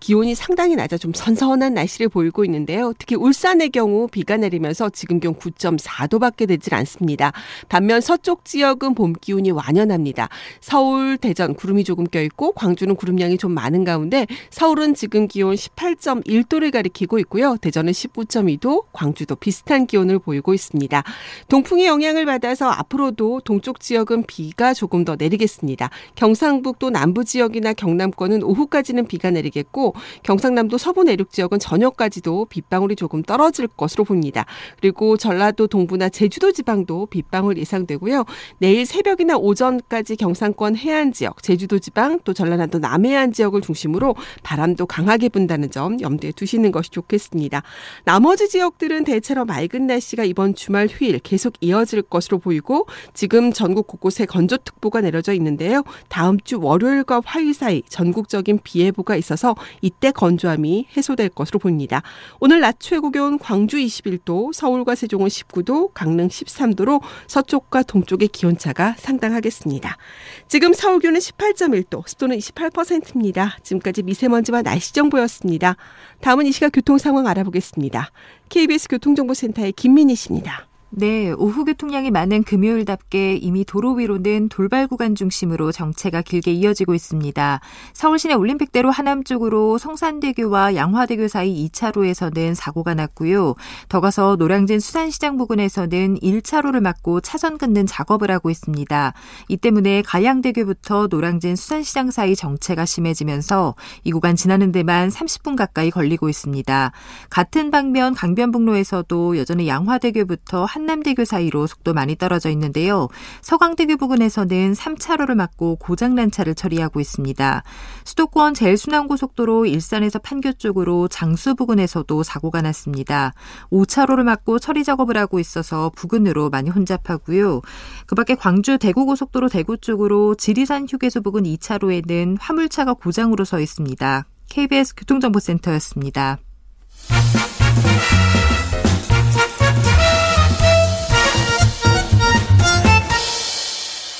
기온이 상당히 낮아 좀 선선한 날씨를 보이고 있는데요. 특히 울산의 경우 비가 내리면서 지금 기온 구 점 사 도밖에 되질 않습니다. 반면 서쪽 지역은 봄 기운이 완연합니다. 서울, 대전 구름이 조금 껴있고 광주는 구름량이 좀 많은 가운데 서울은 지금 기온 십팔 점 일 도를 가리키고 있고요. 대전은 십구 점 이 도, 광주도 비슷한 기온을 보이고 있습니다. 동풍의 영향을 받아서 앞으로도 동쪽 지역은 비가 조금 더 내리겠습니다. 경상북도 남부 지역이나 경남권은 오후까지는 비가 내리겠고 경상남도 서부 내륙 지역은 저녁까지도 빗방울이 조금 떨어질 것으로 보입니다. 그리고 전라도 동부나 제주도 지방도 빗방울 예상되고요. 내일 새벽이나 오전까지 경상권 해안 지역, 제주도 지방, 또 전라남도 남해안 지역을 중심으로 바람도 강하게 분다는 점 염두에 두시는 것이 좋겠습니다. 나머지 지역들은 대체로 맑은 날씨가 이번 주말 휴일 계속 이어질 것으로 보이고 지금 전국 곳곳에 건조특보가 내려져 있는데요. 다음 주 월요일과 화요일 사이 전국적인 비 예보가 있어서 이때 건조함이 해소될 것으로 보입니다. 오늘 낮 최고 기온 광주 이십일 도, 서울과 세종은 십구 도, 강릉 십삼 도로 서쪽과 동쪽의 기온차가 상당하겠습니다. 지금 서울 기온은 십팔 점 일 도, 습도는 이십팔 퍼센트입니다. 지금까지 미세먼지와 날씨 정보였습니다. 다음은 이 시각 교통 상황 알아보겠습니다. 케이비에스 교통정보센터의 김민희 씨입니다. 네, 오후 교통량이 많은 금요일답게 이미 도로 위로는 돌발 구간 중심으로 정체가 길게 이어지고 있습니다. 서울시내 올림픽대로 하남 쪽으로 성산대교와 양화대교 사이 이 차로에서는 사고가 났고요. 더 가서 노량진 수산시장 부근에서는 일 차로를 막고 차선 끊는 작업을 하고 있습니다. 이 때문에 가양대교부터 노량진 수산시장 사이 정체가 심해지면서 이 구간 지나는 데만 삼십 분 가까이 걸리고 있습니다. 같은 방면 강변북로에서도 여전히 양화대교부터 한 한남대교 사이로 속도 많이 떨어져 있는데요. 서강대교 부근에서는 삼 차로를 막고 고장난 차를 처리하고 있습니다. 수도권 제일 순환고속도로 일산에서 판교 쪽으로 장수 부근에서도 사고가 났습니다. 오 차로를 막고 처리 작업을 하고 있어서 부근으로 많이 혼잡하고요. 그 밖에 광주 대구고속도로 대구 쪽으로 지리산 휴게소 부근 이 차로에는 화물차가 고장으로 서 있습니다. 케이비에스 교통정보센터였습니다.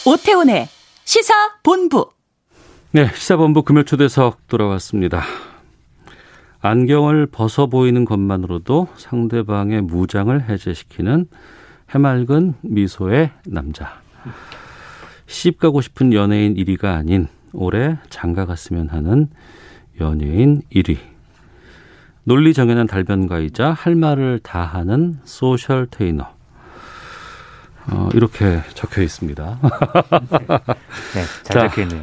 오태훈의 시사본부. 네, 시사본부 금요초대석 돌아왔습니다. 안경을 벗어 보이는 것만으로도 상대방의 무장을 해제시키는 해맑은 미소의 남자. 시집 가고 싶은 연예인 일 위가 아닌 올해 장가 갔으면 하는 연예인 일 위. 논리 정연한 달변가이자 할 말을 다 하는 소셜 테이너. 어, 이렇게 적혀 있습니다. 네, 잘 적혀 있네요.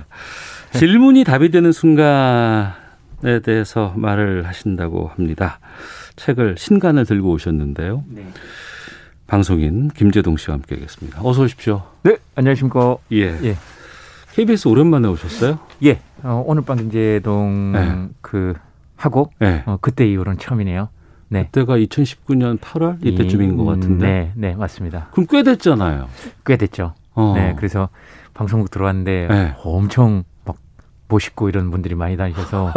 질문이 답이 되는 순간에 대해서 말을 하신다고 합니다. 책을 신간을 들고 오셨는데요. 네. 방송인 김제동 씨와 함께하겠습니다. 어서 오십시오. 네, 안녕하십니까. 예. 예. 케이비에스 오랜만에 오셨어요? 예. 어, 오늘 밤 김제동 네. 그 하고 네. 어, 그때 이후로는 처음이네요. 네. 그때가 이천십구 년 팔월 이때쯤인 음, 것 같은데. 네, 네, 맞습니다. 그럼 꽤 됐잖아요. 꽤 됐죠. 어. 네, 그래서 방송국 들어왔는데 네. 엄청 막 멋있고 이런 분들이 많이 다니셔서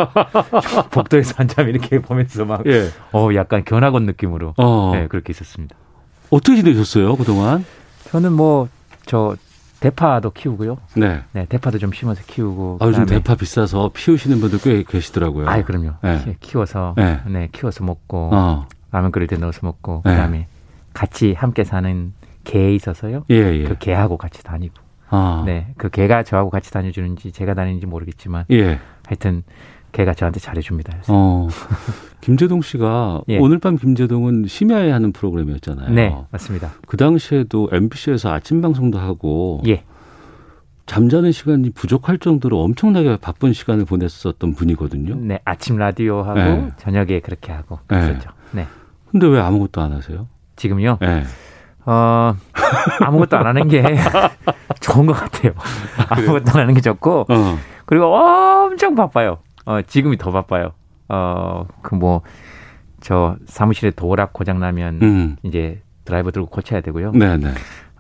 복도에서 한참 이렇게 보면서 막 예. 어, 약간 견학원 느낌으로 어. 네, 그렇게 있었습니다. 어떻게 지내셨어요, 그동안? 저는 뭐 저 대파도 키우고요. 네. 네, 대파도 좀 심어서 키우고. 아, 요즘 대파 비싸서 피우시는 분들 꽤 계시더라고요. 아, 그럼요. 네. 키워서, 네. 네, 키워서 먹고, 어. 라면 끓일 때 넣어서 먹고, 네. 그 다음에 같이 함께 사는 개에 있어서요. 예, 예. 그 개하고 같이 다니고. 아. 네. 그 개가 저하고 같이 다녀주는지 제가 다니는지 모르겠지만. 예. 하여튼 개가 저한테 잘해줍니다. 그래서. 어. 김제동 씨가 예. 오늘 밤 김제동은 심야에 하는 프로그램이었잖아요. 네, 맞습니다. 그 당시에도 엠비씨에서 아침 방송도 하고 예. 잠자는 시간이 부족할 정도로 엄청나게 바쁜 시간을 보냈었던 분이거든요. 네, 아침 라디오 하고 네. 저녁에 그렇게 하고 그랬었죠. 네. 근데 왜 아무것도 안 하세요? 지금요? 네. 어, 아무것도 안 하는 게 좋은 것 같아요. 아무것도 안 하는 게 좋고 어. 그리고 엄청 바빠요. 어, 지금이 더 바빠요. 어, 그 뭐, 저 사무실에 도어락 고장나면 음. 이제 드라이버 들고 고쳐야 되고요. 네네.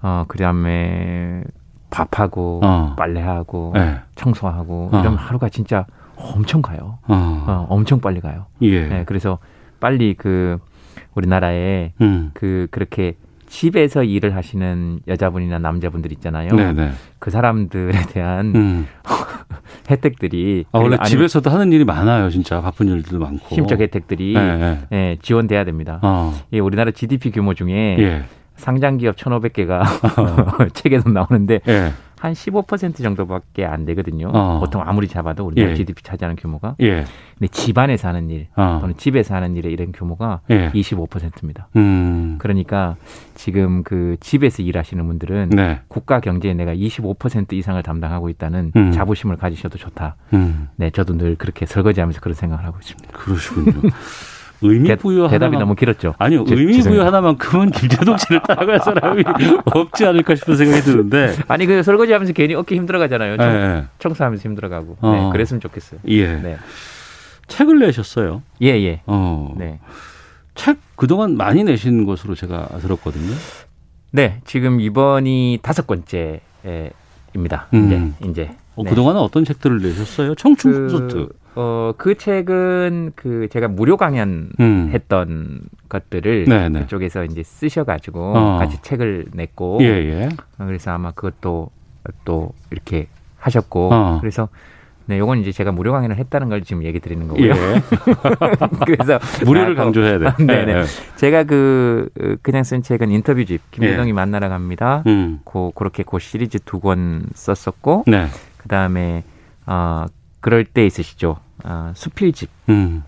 어, 그 다음에 밥하고 어. 빨래하고 네. 청소하고 어. 이러면 하루가 진짜 엄청 가요. 어. 어, 엄청 빨리 가요. 예. 네, 그래서 빨리 그 우리나라에 음. 그 그렇게 집에서 일을 하시는 여자분이나 남자분들 있잖아요. 네네. 그 사람들에 대한 음. 혜택들이. 아, 원래 집에서도 하는 일이 많아요. 진짜 바쁜 일들도 많고. 심적 혜택들이 네. 예, 지원돼야 됩니다. 어. 예, 우리나라 지디피 규모 중에 예. 상장기업 천오백 개가 어. 책에도 나오는데 예. 한 십오 퍼센트 정도밖에 안 되거든요. 어. 보통 아무리 잡아도 우리나라 예. 지디피 차지하는 규모가. 예. 근데 집안에서 하는 일 어. 또는 집에서 하는 일의 이런 규모가 예. 이십오 퍼센트입니다. 음. 그러니까 지금 그 집에서 일하시는 분들은 네. 국가 경제에 내가 이십오 퍼센트 이상을 담당하고 있다는 음. 자부심을 가지셔도 좋다. 음. 네, 저도 늘 그렇게 설거지하면서 그런 생각을 하고 있습니다. 그러시군요. 의미 부여 대, 대답이 하나만, 너무 길었죠. 아니요. 제, 의미 부여 하나만큼은 김제동 씨를 따라갈 사람이 없지 않을까 싶은 생각이 드는데. 아니 그 설거지하면서 괜히 어깨 힘들어가잖아요. 청, 네. 청소하면서 힘들어가고. 어. 네, 그랬으면 좋겠어요. 예. 네. 책을 내셨어요. 예예. 예. 어. 네. 책 그동안 많이 내신 것으로 제가 들었거든요. 네. 지금 이번이 다섯 번째입니다. 음. 이제 이제. 어, 네. 그동안은 어떤 책들을 내셨어요? 청춘 그, 콘서트. 어, 그 책은 그 제가 무료 강연 음. 했던 것들을 네네. 그쪽에서 이제 쓰셔가지고 어. 같이 책을 냈고. 예예. 그래서 아마 그것도 또 이렇게 하셨고. 어. 그래서 네, 요건 이제 제가 무료 강연을 했다는 걸 지금 얘기 드리는 거고요. 예. 그래서 무료를 아, 강조해야 돼. 네, 네. 제가 그 그냥 쓴 책은 인터뷰집 김제동이 예. 만나러 갑니다. 음. 고 그렇게 그 시리즈 두 권 썼었고. 네. 그다음에 어, 그럴 때 있으시죠. 어, 수필집의 음.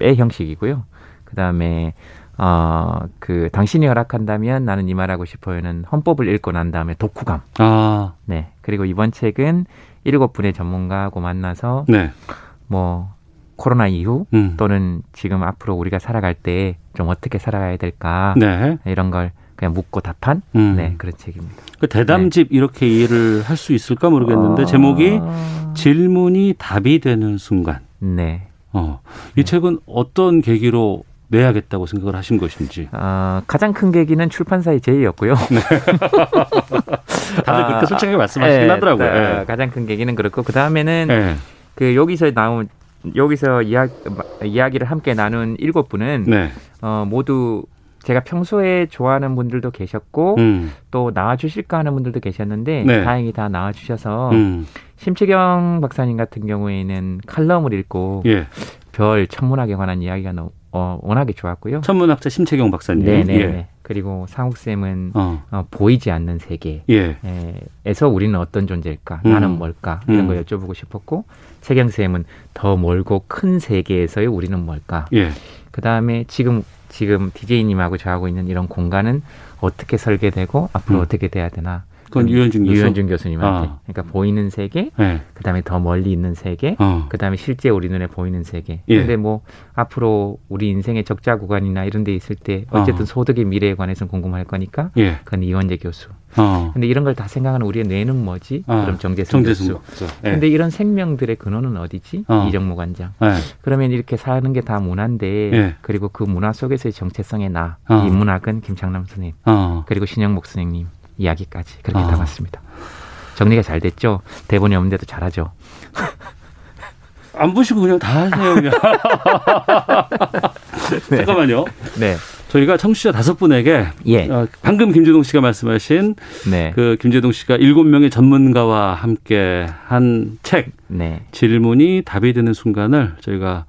형식이고요. 그다음에 어, 그 당신이 허락한다면 나는 이 말하고 싶어요는 헌법을 읽고 난 다음에 독후감. 아. 네. 그리고 이번 책은 일곱 분의 전문가하고 만나서 네. 뭐 코로나 이후 음. 또는 지금 앞으로 우리가 살아갈 때 좀 어떻게 살아가야 될까 네. 이런 걸 그냥 묻고 답한 음. 네, 그런 책입니다. 그 대담집 네. 이렇게 이해를 할 수 있을까 모르겠는데 어... 제목이 질문이 답이 되는 순간. 네. 어, 이 네. 책은 어떤 계기로 내야겠다고 생각을 하신 것인지. 아, 가장 큰 계기는 출판사의 제의였고요. 네. 다들 그렇게 솔직하게 말씀하시긴 아, 하더라고요. 네. 네. 가장 큰 계기는 그렇고 그 다음에는 네. 그 여기서 나온 여기서 이야, 이야기를 함께 나눈 일곱 분은 네. 어, 모두 제가 평소에 좋아하는 분들도 계셨고 음. 또 나와주실까 하는 분들도 계셨는데 네. 다행히 다 나와주셔서 음. 심채경 박사님 같은 경우에는 칼럼을 읽고 예. 별 천문학에 관한 이야기가 너무 어, 워낙에 좋았고요. 천문학자 심채경 박사님. 네네. 예. 그리고 상욱쌤은 어. 어, 보이지 않는 세계에서 예. 우리는 어떤 존재일까? 음. 나는 뭘까? 이런 음. 걸 여쭤보고 싶었고 채경쌤은 더 멀고 큰 세계에서의 우리는 뭘까? 예. 그다음에 지금 지금 디제이님하고 저하고 있는 이런 공간은 어떻게 설계되고 앞으로 음. 어떻게 돼야 되나? 그건 유현준, 교수? 유현준 교수님한테. 아. 그러니까 보이는 세계, 네. 그다음에 더 멀리 있는 세계, 어. 그다음에 실제 우리 눈에 보이는 세계. 예. 근데 뭐 앞으로 우리 인생의 적자 구간이나 이런 데 있을 때 어쨌든 어. 소득의 미래에 관해서는 궁금할 거니까 예. 그건 이원재 교수. 어. 근데 이런 걸 다 생각하는 우리의 뇌는 뭐지? 아. 그럼 정재승 교수. 예. 근데 이런 생명들의 근원은 어디지? 어. 이정모 관장. 예. 그러면 이렇게 사는 게 다 문화인데 예. 그리고 그 문화 속에서의 정체성의 나, 어. 이 문학은 김창남 선생님, 어. 그리고 신영목 선생님. 이야기까지 그렇게 아. 담았습니다. 정리가 잘 됐죠? 대본이 없는데도 잘하죠. 안 보시고 그냥 다 하세요. 그냥. 네. 잠깐만요. 네. 저희가 청취자 다섯 분에게 예. 어, 방금 김제동 씨가 말씀하신 네. 그 김제동 씨가 일곱 명의 전문가와 함께 한 책 네. 질문이 답이 되는 순간을 저희가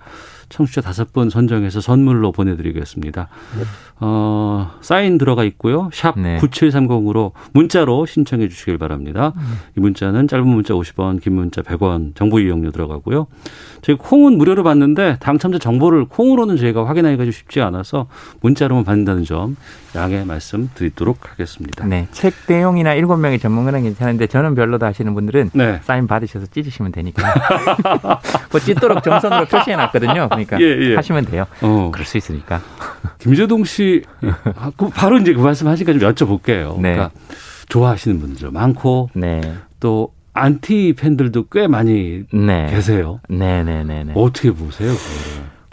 청취자 다섯 분 선정해서 선물로 보내드리겠습니다. 어, 사인 들어가 있고요. 샵 네. 구칠삼공으로 문자로 신청해 주시길 바랍니다. 이 문자는 짧은 문자 오십 원, 긴 문자 백 원, 정보 이용료 들어가고요. 저희 콩은 무료로 받는데 당첨자 정보를 콩으로는 저희가 확인하기가 쉽지 않아서 문자로만 받는다는 점 양해 말씀드리도록 하겠습니다. 네, 책 내용이나 일곱 명의 전문가는 괜찮은데 저는 별로다 하시는 분들은 네. 사인 받으셔서 찢으시면 되니까. 뭐 찢도록 정선으로 표시해놨거든요. 그러니까 예, 예. 하시면 돼요. 어. 그럴 수 있으니까. 김제동 씨 바로 이제 그 말씀하시니까 좀 여쭤볼게요. 네. 그러니까 좋아하시는 분들 많고 네. 또 안티 팬들도 꽤 많이 네. 계세요. 네네네. 네, 네, 네. 어떻게 보세요?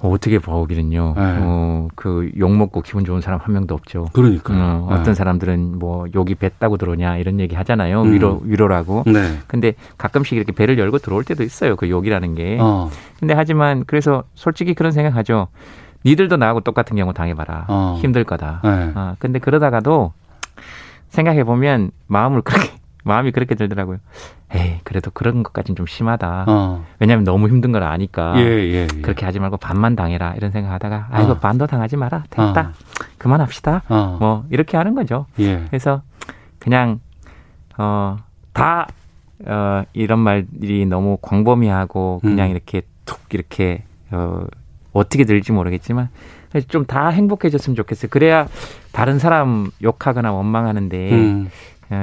어, 어떻게 보기는요. 네. 어, 그 욕 먹고 기분 좋은 사람 한 명도 없죠. 그러니까 어, 어떤 네. 사람들은 뭐 욕이 뱉다고 들어오냐 이런 얘기 하잖아요. 음. 위로 위로라고. 네. 근데 가끔씩 이렇게 배를 열고 들어올 때도 있어요. 그 욕이라는 게. 어. 근데 하지만 그래서 솔직히 그런 생각하죠. 니들도 나하고 똑같은 경우 당해봐라. 어. 힘들 거다. 네. 어, 근데 그러다가도 생각해보면 마음을 그렇게, 마음이 그렇게 들더라고요. 에이, 그래도 그런 것까지는 좀 심하다. 어. 왜냐하면 너무 힘든 걸 아니까. 예, 예, 예. 그렇게 하지 말고 반만 당해라 이런 생각하다가 아, 이거 어. 반도 당하지 마라. 됐다. 어. 그만합시다. 어. 뭐 이렇게 하는 거죠. 예. 그래서 그냥 어, 다 어, 이런 말들이 너무 광범위하고 그냥 음. 이렇게 툭 이렇게 어, 어떻게 될지 모르겠지만 좀 다 행복해졌으면 좋겠어요. 그래야 다른 사람 욕하거나 원망하는데 음.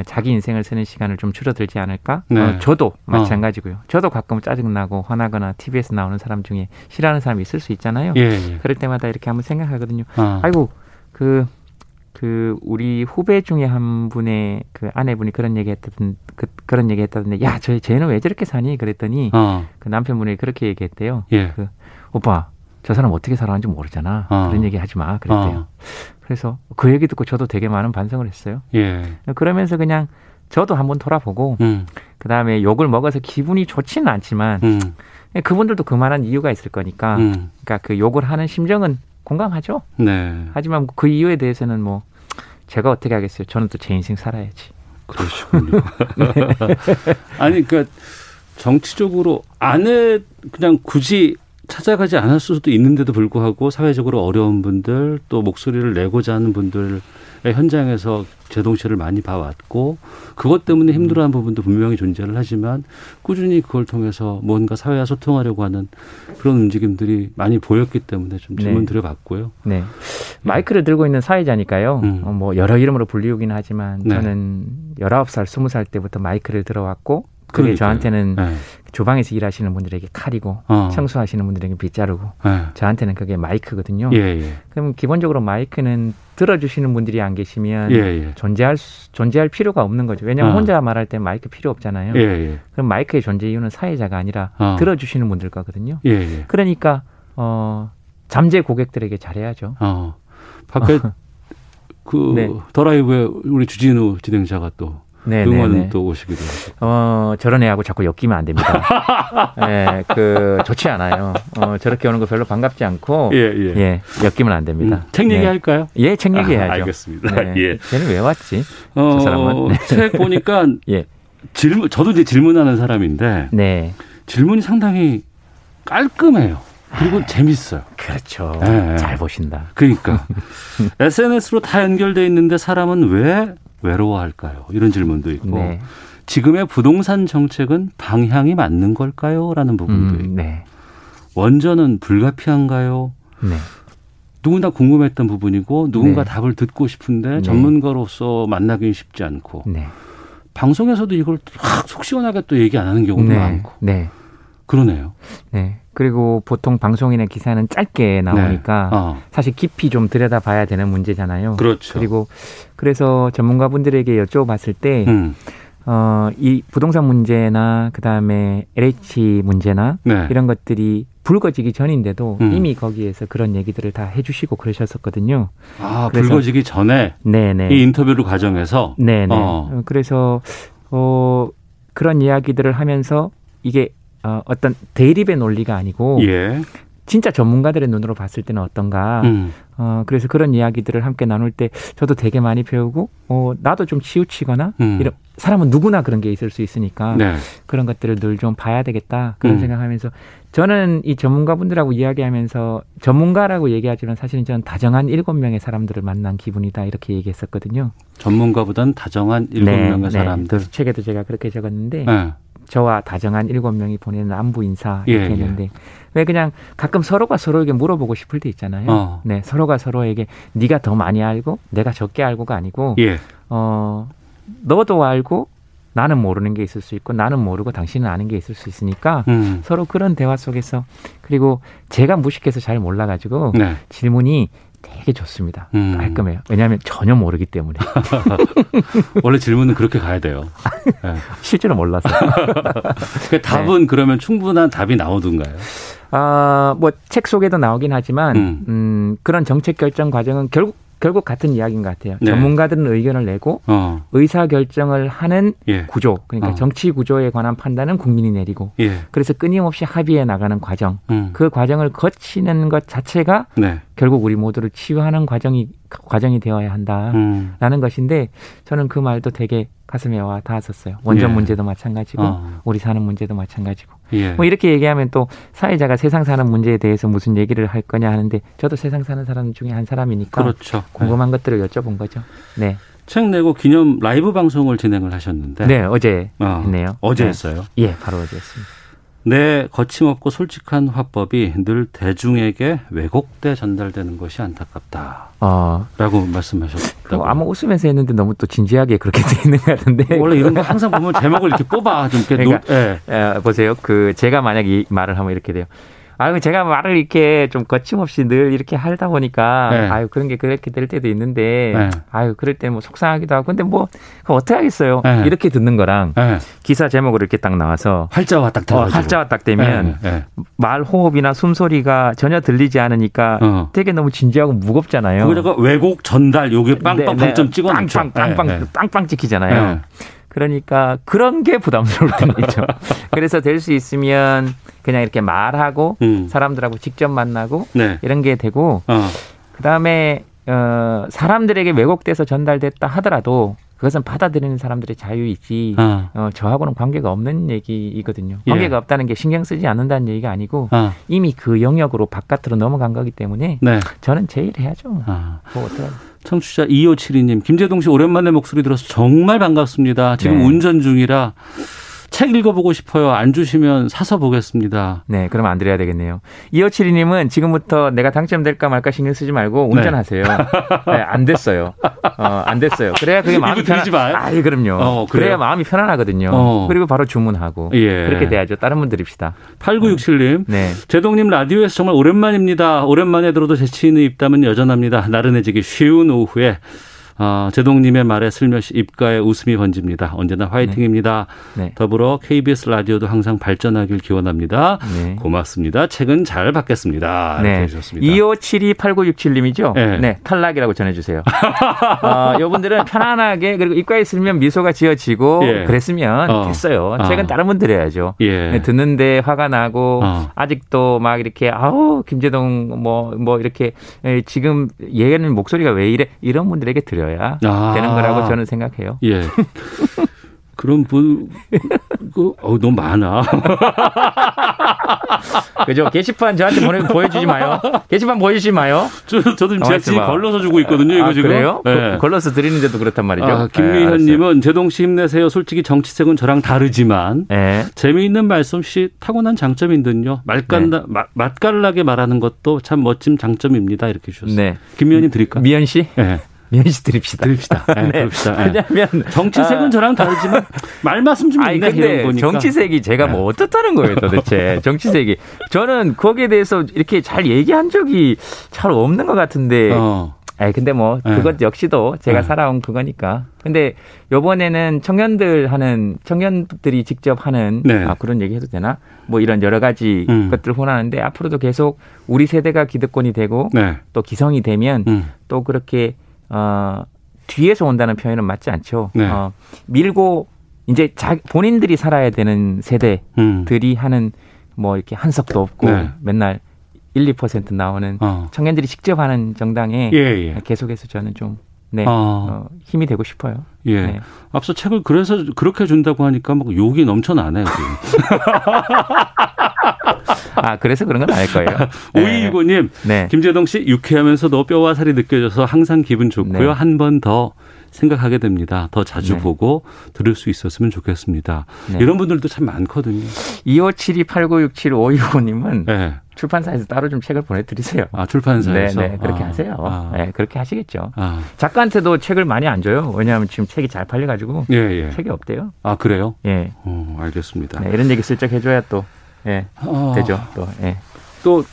자기 인생을 쓰는 시간을 좀 줄어들지 않을까? 네. 어, 저도 마찬가지고요. 어. 저도 가끔 짜증나고 화나거나 티비에서 나오는 사람 중에 싫어하는 사람이 있을 수 있잖아요. 예, 예. 그럴 때마다 이렇게 한번 생각하거든요. 어. 아이고 그, 그 우리 후배 중에 한 분의 그 아내분이 그런 얘기했다던 그, 그런 얘기했다던데 야, 저 쟤는 왜 저렇게 사니? 그랬더니 어. 그 남편분이 그렇게 얘기했대요. 예. 그, 오빠 저 사람 어떻게 살아가는지 모르잖아. 어. 그런 얘기 하지 마. 그랬대요. 어. 그래서 그 얘기 듣고 저도 되게 많은 반성을 했어요. 예. 그러면서 그냥 저도 한번 돌아보고 음. 그다음에 욕을 먹어서 기분이 좋지는 않지만 음. 그분들도 그만한 이유가 있을 거니까 음. 그러니까 그 욕을 하는 심정은 공감하죠. 네. 하지만 그 이유에 대해서는 뭐 제가 어떻게 하겠어요. 저는 또 제 인생 살아야지. 그러시군요. 네. 아니 그러니까 정치적으로 안에 그냥 굳이 찾아가지 않을 수도 있는데도 불구하고 사회적으로 어려운 분들 또 목소리를 내고자 하는 분들의 현장에서 제동 씨를 많이 봐왔고 그것 때문에 힘들어하는 부분도 분명히 존재를 하지만 꾸준히 그걸 통해서 뭔가 사회와 소통하려고 하는 그런 움직임들이 많이 보였기 때문에 좀 질문 네. 드려봤고요. 네. 마이크를 들고 있는 사회자니까요. 음. 어, 뭐 여러 이름으로 불리우긴 하지만 네. 저는 열아홉 살, 스무 살 때부터 마이크를 들어왔고 그게 그러니까요. 저한테는 네. 주방에서 일하시는 분들에게 칼이고 어. 청소하시는 분들에게 빗자루고 네. 저한테는 그게 마이크거든요. 예, 예. 그럼 기본적으로 마이크는 들어주시는 분들이 안 계시면 예, 예. 존재할 수, 존재할 필요가 없는 거죠. 왜냐하면 어. 혼자 말할 때 마이크 필요 없잖아요. 예, 예. 그럼 마이크의 존재 이유는 사회자가 아니라 어. 들어주시는 분들 거거든요. 예, 예. 그러니까 어, 잠재 고객들에게 잘해야죠. 어. 밖에 그 네. 더 라이브에 우리 주진우 진행자가 또. 네, 응원은 또 오시기도 하고. 어, 저런 애하고 자꾸 엮이면 안 됩니다. 네, 그 좋지 않아요. 어, 저렇게 오는 거 별로 반갑지 않고, 예, 예, 예 엮이면 안 됩니다. 음, 책 네. 얘기할까요? 예, 책 얘기해야죠. 아, 알겠습니다. 네, 예, 쟤는 왜 왔지? 어, 저 사람은 네. 책 보니까 예, 질문 저도 이제 질문하는 사람인데, 네, 질문이 상당히 깔끔해요. 그리고 재밌어요. 그렇죠. 네. 잘 보신다. 그러니까 에스엔에스로 다 연결돼 있는데 사람은 왜 외로워할까요? 이런 질문도 있고 네. 지금의 부동산 정책은 방향이 맞는 걸까요? 라는 부분도 음, 있고 네. 원전은 불가피한가요? 네. 누구나 궁금했던 부분이고 누군가 네. 답을 듣고 싶은데 네. 전문가로서 만나기는 쉽지 않고 네. 방송에서도 이걸 속 시원하게 또 얘기 안 하는 경우도 네. 많고 네. 그러네요. 네. 그리고 보통 방송이나 기사는 짧게 나오니까 네. 어. 사실 깊이 좀 들여다봐야 되는 문제잖아요. 그렇죠. 그리고 그래서 전문가분들에게 여쭤봤을 때 음. 어, 이 부동산 문제나 그다음에 엘에이치 문제나 네. 이런 것들이 불거지기 전인데도 음. 이미 거기에서 그런 얘기들을 다 해주시고 그러셨었거든요. 아, 그래서, 불거지기 전에 네네. 이 인터뷰를 과정에서? 네네. 어. 그래서 어, 그런 이야기들을 하면서 이게 어, 어떤 대립의 논리가 아니고 예. 진짜 전문가들의 눈으로 봤을 때는 어떤가. 음. 어, 그래서 그런 이야기들을 함께 나눌 때 저도 되게 많이 배우고 어, 나도 좀 치우치거나 음. 이런 사람은 누구나 그런 게 있을 수 있으니까 네. 그런 것들을 늘 좀 봐야 되겠다 그런 음. 생각하면서 저는 이 전문가분들하고 이야기하면서 전문가라고 얘기하지만 사실은 저는 다정한 일곱 명의 사람들을 만난 기분이다 이렇게 얘기했었거든요. 전문가보다는 다정한 일곱 명의 네, 사람들. 네. 책에도 제가 그렇게 적었는데 네. 저와 다정한 일곱 명이 보내는 안부 인사 이렇게 예, 했는데 예. 왜 그냥 가끔 서로가 서로에게 물어보고 싶을 때 있잖아요. 어. 네, 서로가 서로에게 네가 더 많이 알고 내가 적게 알고가 아니고 예. 어, 너도 알고 나는 모르는 게 있을 수 있고 나는 모르고 당신은 아는 게 있을 수 있으니까 음. 서로 그런 대화 속에서 그리고 제가 무식해서 잘 몰라가지고 네. 질문이 되게 좋습니다. 음. 깔끔해요. 왜냐하면 전혀 모르기 때문에. 원래 질문은 그렇게 가야 돼요. 네. 실제로 몰라서. 그 답은 네. 그러면 충분한 답이 나오던가요? 아, 뭐 책 속에도 나오긴 하지만 음. 음, 그런 정책 결정 과정은 결국 결국 같은 이야기인 것 같아요. 네. 전문가들은 의견을 내고 어. 의사결정을 하는 예. 구조, 그러니까 어. 정치 구조에 관한 판단은 국민이 내리고 예. 그래서 끊임없이 합의해 나가는 과정, 음. 그 과정을 거치는 것 자체가 네. 결국 우리 모두를 치유하는 과정이, 과정이 되어야 한다라는 음. 것인데 저는 그 말도 되게 가슴에 와 닿았었어요. 원전 예. 문제도 마찬가지고 어. 우리 사는 문제도 마찬가지고 예. 뭐 이렇게 얘기하면 또 사회자가 세상 사는 문제에 대해서 무슨 얘기를 할 거냐 하는데 저도 세상 사는 사람 중에 한 사람이니까 그렇죠. 궁금한 네. 것들을 여쭤본 거죠. 네. 책 내고 기념 라이브 방송을 진행을 하셨는데 네. 어제 어. 했네요. 어제 네. 했어요? 예. 바로 어제 했습니다. 내 거침없고 솔직한 화법이 늘 대중에게 왜곡돼 전달되는 것이 안타깝다. 아, 라고 말씀하셨다고. 아마 웃으면서 했는데 너무 또 진지하게 그렇게 돼 있는 것 같은데. 원래 이런 거 항상 보면 제목을 이렇게 뽑아. 좀 이렇게 그러니까, 노, 예. 예, 보세요. 그 제가 만약에 이 말을 하면 이렇게 돼요. 아, 제가 말을 이렇게 좀 거침없이 늘 이렇게 하다 보니까, 네. 아유, 그런 게 그렇게 될 때도 있는데, 네. 아유, 그럴 때 뭐 속상하기도 하고, 근데 뭐, 그거 어떻게 하겠어요? 네. 이렇게 듣는 거랑, 네. 기사 제목으로 이렇게 딱 나와서, 팔자와 딱 되면, 어, 팔자와 딱 되면, 네. 네. 말 호흡이나 숨소리가 전혀 들리지 않으니까 어. 되게 너무 진지하고 무겁잖아요. 거기다가 왜곡 전달, 요게 빵빵 방점 네. 찍어 놓죠. 빵빵, 빵빵, 네. 빵빵 찍히잖아요. 네. 그러니까 그런 게 부담스러울 때는 있죠. 그래서 될 수 있으면 그냥 이렇게 말하고 음. 사람들하고 직접 만나고 네. 이런 게 되고 어. 그다음에 어, 사람들에게 왜곡돼서 전달됐다 하더라도 그것은 받아들이는 사람들의 자유이지 어. 어, 저하고는 관계가 없는 얘기이거든요. 관계가 예. 없다는 게 신경 쓰지 않는다는 얘기가 아니고 어. 이미 그 영역으로 바깥으로 넘어간 거기 때문에 네. 저는 제일 해야죠. 어. 뭐 어떡하지? 청취자 이오칠이 님, 김제동 씨 오랜만에 목소리 들어서 정말 반갑습니다. 지금 네. 운전 중이라 책 읽어보고 싶어요. 안 주시면 사서 보겠습니다. 네, 그럼 안 드려야 되겠네요. 이오칠이 님은 지금부터 내가 당첨될까 말까 신경 쓰지 말고 운전하세요. 네. 네, 안 됐어요. 어, 안 됐어요. 그래야 그게 마음이 편하지 마요. 아, 예, 그럼요. 어, 그래야 마음이 편안하거든요. 어. 그리고 바로 주문하고 예. 그렇게 돼야죠. 다른 분 드립시다. 팔구육칠 님, 네. 제동님 라디오에서 정말 오랜만입니다. 오랜만에 들어도 재치있는 입담은 여전합니다. 나른해지기 쉬운 오후에. 아, 제동님의 말에 슬며시 입가에 웃음이 번집니다. 언제나 화이팅입니다. 네. 네. 더불어 케이비에스 라디오도 항상 발전하길 기원합니다. 네. 고맙습니다. 책은 잘 받겠습니다. 네. 이오칠이 팔구육칠 님이죠? 네. 네. 탈락이라고 전해주세요. 어, 이분들은 편안하게 그리고 입가에 있으면 미소가 지어지고 예. 그랬으면 어. 됐어요. 책은 어. 다른 분 드려야죠. 예. 듣는데 화가 나고 어. 아직도 막 이렇게 아우 김제동 뭐, 뭐 이렇게 지금 얘는 목소리가 왜 이래 이런 분들에게 드려요. 아. 되는 거라고 저는 생각해요. 예. 그런 분, 그, 어, 너무 많아. 그죠? 게시판 저한테 보내, 보여주지 마요. 게시판 보여주지 마요. 저, 저도 지금 제가 지금 걸러서 주고 있거든요, 이거 아, 지금. 그래요? 네. 걸러서 드리는데도 그렇단 말이죠. 아, 김미현님은 네, 제동씨 힘내세요. 솔직히 정치색은 저랑 다르지만. 네. 재미있는 말씀씨 타고난 장점인든요. 말간다, 네. 맛깔나게 말하는 것도 참 멋진 장점입니다. 이렇게 주셨어요. 네. 김미현님 드릴까요? 미현씨? 네. 면시 드립시다. 드립시다. 네, 네. 드립시다. 왜냐하면 정치색은 아, 저랑 다르지만 말 말씀 좀 있네. 근데 보니까. 정치색이 제가 뭐 어떻다는 거예요 도대체. 정치색이. 저는 거기에 대해서 이렇게 잘 얘기한 적이 잘 없는 것 같은데 어. 아니, 근데 뭐 그것 역시도 제가 네. 살아온 그거니까. 근데 이번에는 청년들 하는 청년들이 직접 하는 네. 아, 그런 얘기 해도 되나? 뭐 이런 여러 가지 음. 것들을 혼하는데 앞으로도 계속 우리 세대가 기득권이 되고 네. 또 기성이 되면 음. 또 그렇게 어, 뒤에서 온다는 표현은 맞지 않죠. 네. 어, 밀고 이제 자, 본인들이 살아야 되는 세대들이 음. 하는 뭐 이렇게 한석도 없고 네. 맨날 일, 이 퍼센트 나오는 어. 청년들이 직접 하는 정당에 예, 예. 계속해서 저는 좀 네, 어. 어, 힘이 되고 싶어요. 예. 네. 앞서 책을 그래서 그렇게 준다고 하니까 막 욕이 넘쳐나네. 아, 그래서 그런 건 아닐 거예요. 오이이구 님, 네. 김제동 씨 유쾌하면서도 뼈와 살이 느껴져서 항상 기분 좋고요. 네. 한 번 더 생각하게 됩니다. 더 자주 네. 보고 들을 수 있었으면 좋겠습니다. 네. 이런 분들도 참 많거든요. 이오칠이 팔구육칠 오이구 님은 네. 출판사에서 따로 좀 책을 보내드리세요. 아, 출판사에서? 네, 네. 그렇게 아, 하세요. 아. 네, 그렇게 하시겠죠. 아. 작가한테도 책을 많이 안 줘요. 왜냐하면 지금 책이 잘 팔려가지고 예, 예. 책이 없대요. 아, 그래요? 예. 오, 알겠습니다. 네, 이런 얘기 슬쩍 해줘야 또. 예, 어... 되죠. 또, 예. 또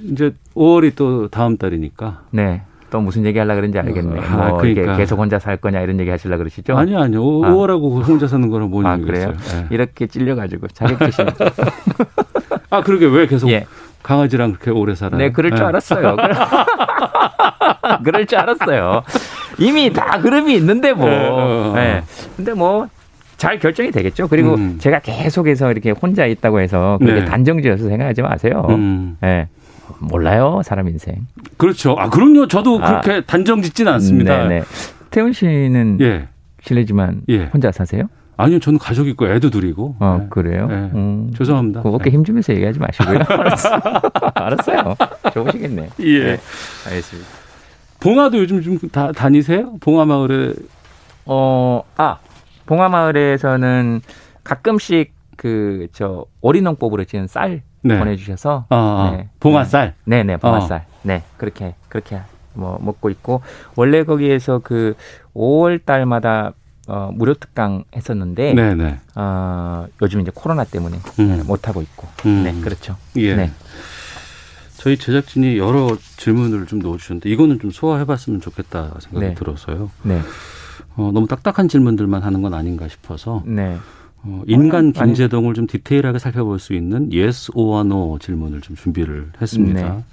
이제 오월이 또 다음 달이니까. 네. 또 무슨 얘기 하려고 그런지 알겠네. 아, 뭐 그러니까. 계속 혼자 살 거냐 이런 얘기 하시려고 그러시죠? 아니요. 아니요. 아. 오월하고 혼자 사는 거는 뭔 얘기겠어요. 아, 그래요? 네. 이렇게 찔려가지고 자격지심. 아, 그러게 왜 계속. 예. 강아지랑 그렇게 오래 살아요. 네, 그럴 줄 네. 알았어요. 그럴 줄 알았어요. 이미 다 흐름이 있는데 뭐. 네, 어. 네. 근데 뭐 잘 결정이 되겠죠. 그리고 음. 제가 계속해서 이렇게 혼자 있다고 해서 그렇게 네. 단정지어서 생각하지 마세요. 음. 네. 몰라요, 사람 인생. 그렇죠. 아, 그럼요. 저도 그렇게 아. 단정짓진 않습니다. 네네. 태훈 씨는 예. 실례지만 예. 혼자 사세요? 아니요, 저는 가족 있고 애도 둘이고. 아, 네. 그래요? 네. 음, 죄송합니다. 그 어깨 네. 힘주면서 얘기하지 마시고요. 알았어요. 좋으시겠네. 예. 네, 알겠습니다. 봉화도 요즘 좀 다, 다니세요? 봉화마을에? 어, 아, 봉화마을에서는 가끔씩 그, 저, 어린왕법으로 지은 쌀 네. 보내주셔서. 아, 아, 네. 봉화쌀? 네네, 네, 봉화쌀. 어. 네, 그렇게, 그렇게 뭐 먹고 있고. 원래 거기에서 그 오월 달마다 어, 무료 특강 했었는데 네네. 어, 요즘 이제 코로나 때문에 음. 못 하고 있고 음. 네 그렇죠. 예. 네. 저희 제작진이 여러 질문을 좀 넣어주셨는데 이거는 좀 소화해봤으면 좋겠다 생각이 네. 들어서요. 네. 어, 너무 딱딱한 질문들만 하는 건 아닌가 싶어서 네. 어, 인간 김제동을 아니. 좀 디테일하게 살펴볼 수 있는 yes or no 질문을 좀 준비를 했습니다. 네.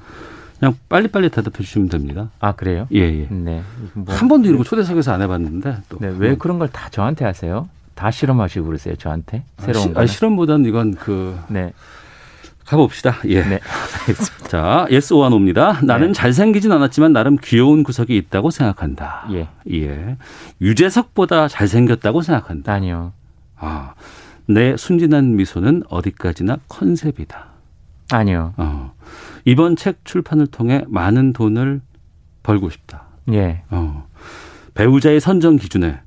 그냥 빨리빨리 대답해 주시면 됩니다. 아, 그래요? 예, 예. 네. 뭐, 한 번도 이런 거 초대석에서 안 해봤는데. 또. 네, 왜 그런 걸 다 저한테 하세요? 다 실험하시고 그러세요, 저한테? 새로운 아, 시, 아, 실험보다는 이건 그. 네. 가봅시다. 예. 네. 알겠습니다. 자, yes or no입니다. 나는 네. 잘생기진 않았지만 나름 귀여운 구석이 있다고 생각한다. 예. 예. 유재석보다 잘생겼다고 생각한다. 아니요. 아, 내 순진한 미소는 어디까지나 컨셉이다. 아니요. 어. 이번 책 출판을 통해 많은 돈을 벌고 싶다. 예. 어. 배우자의 선정 기준에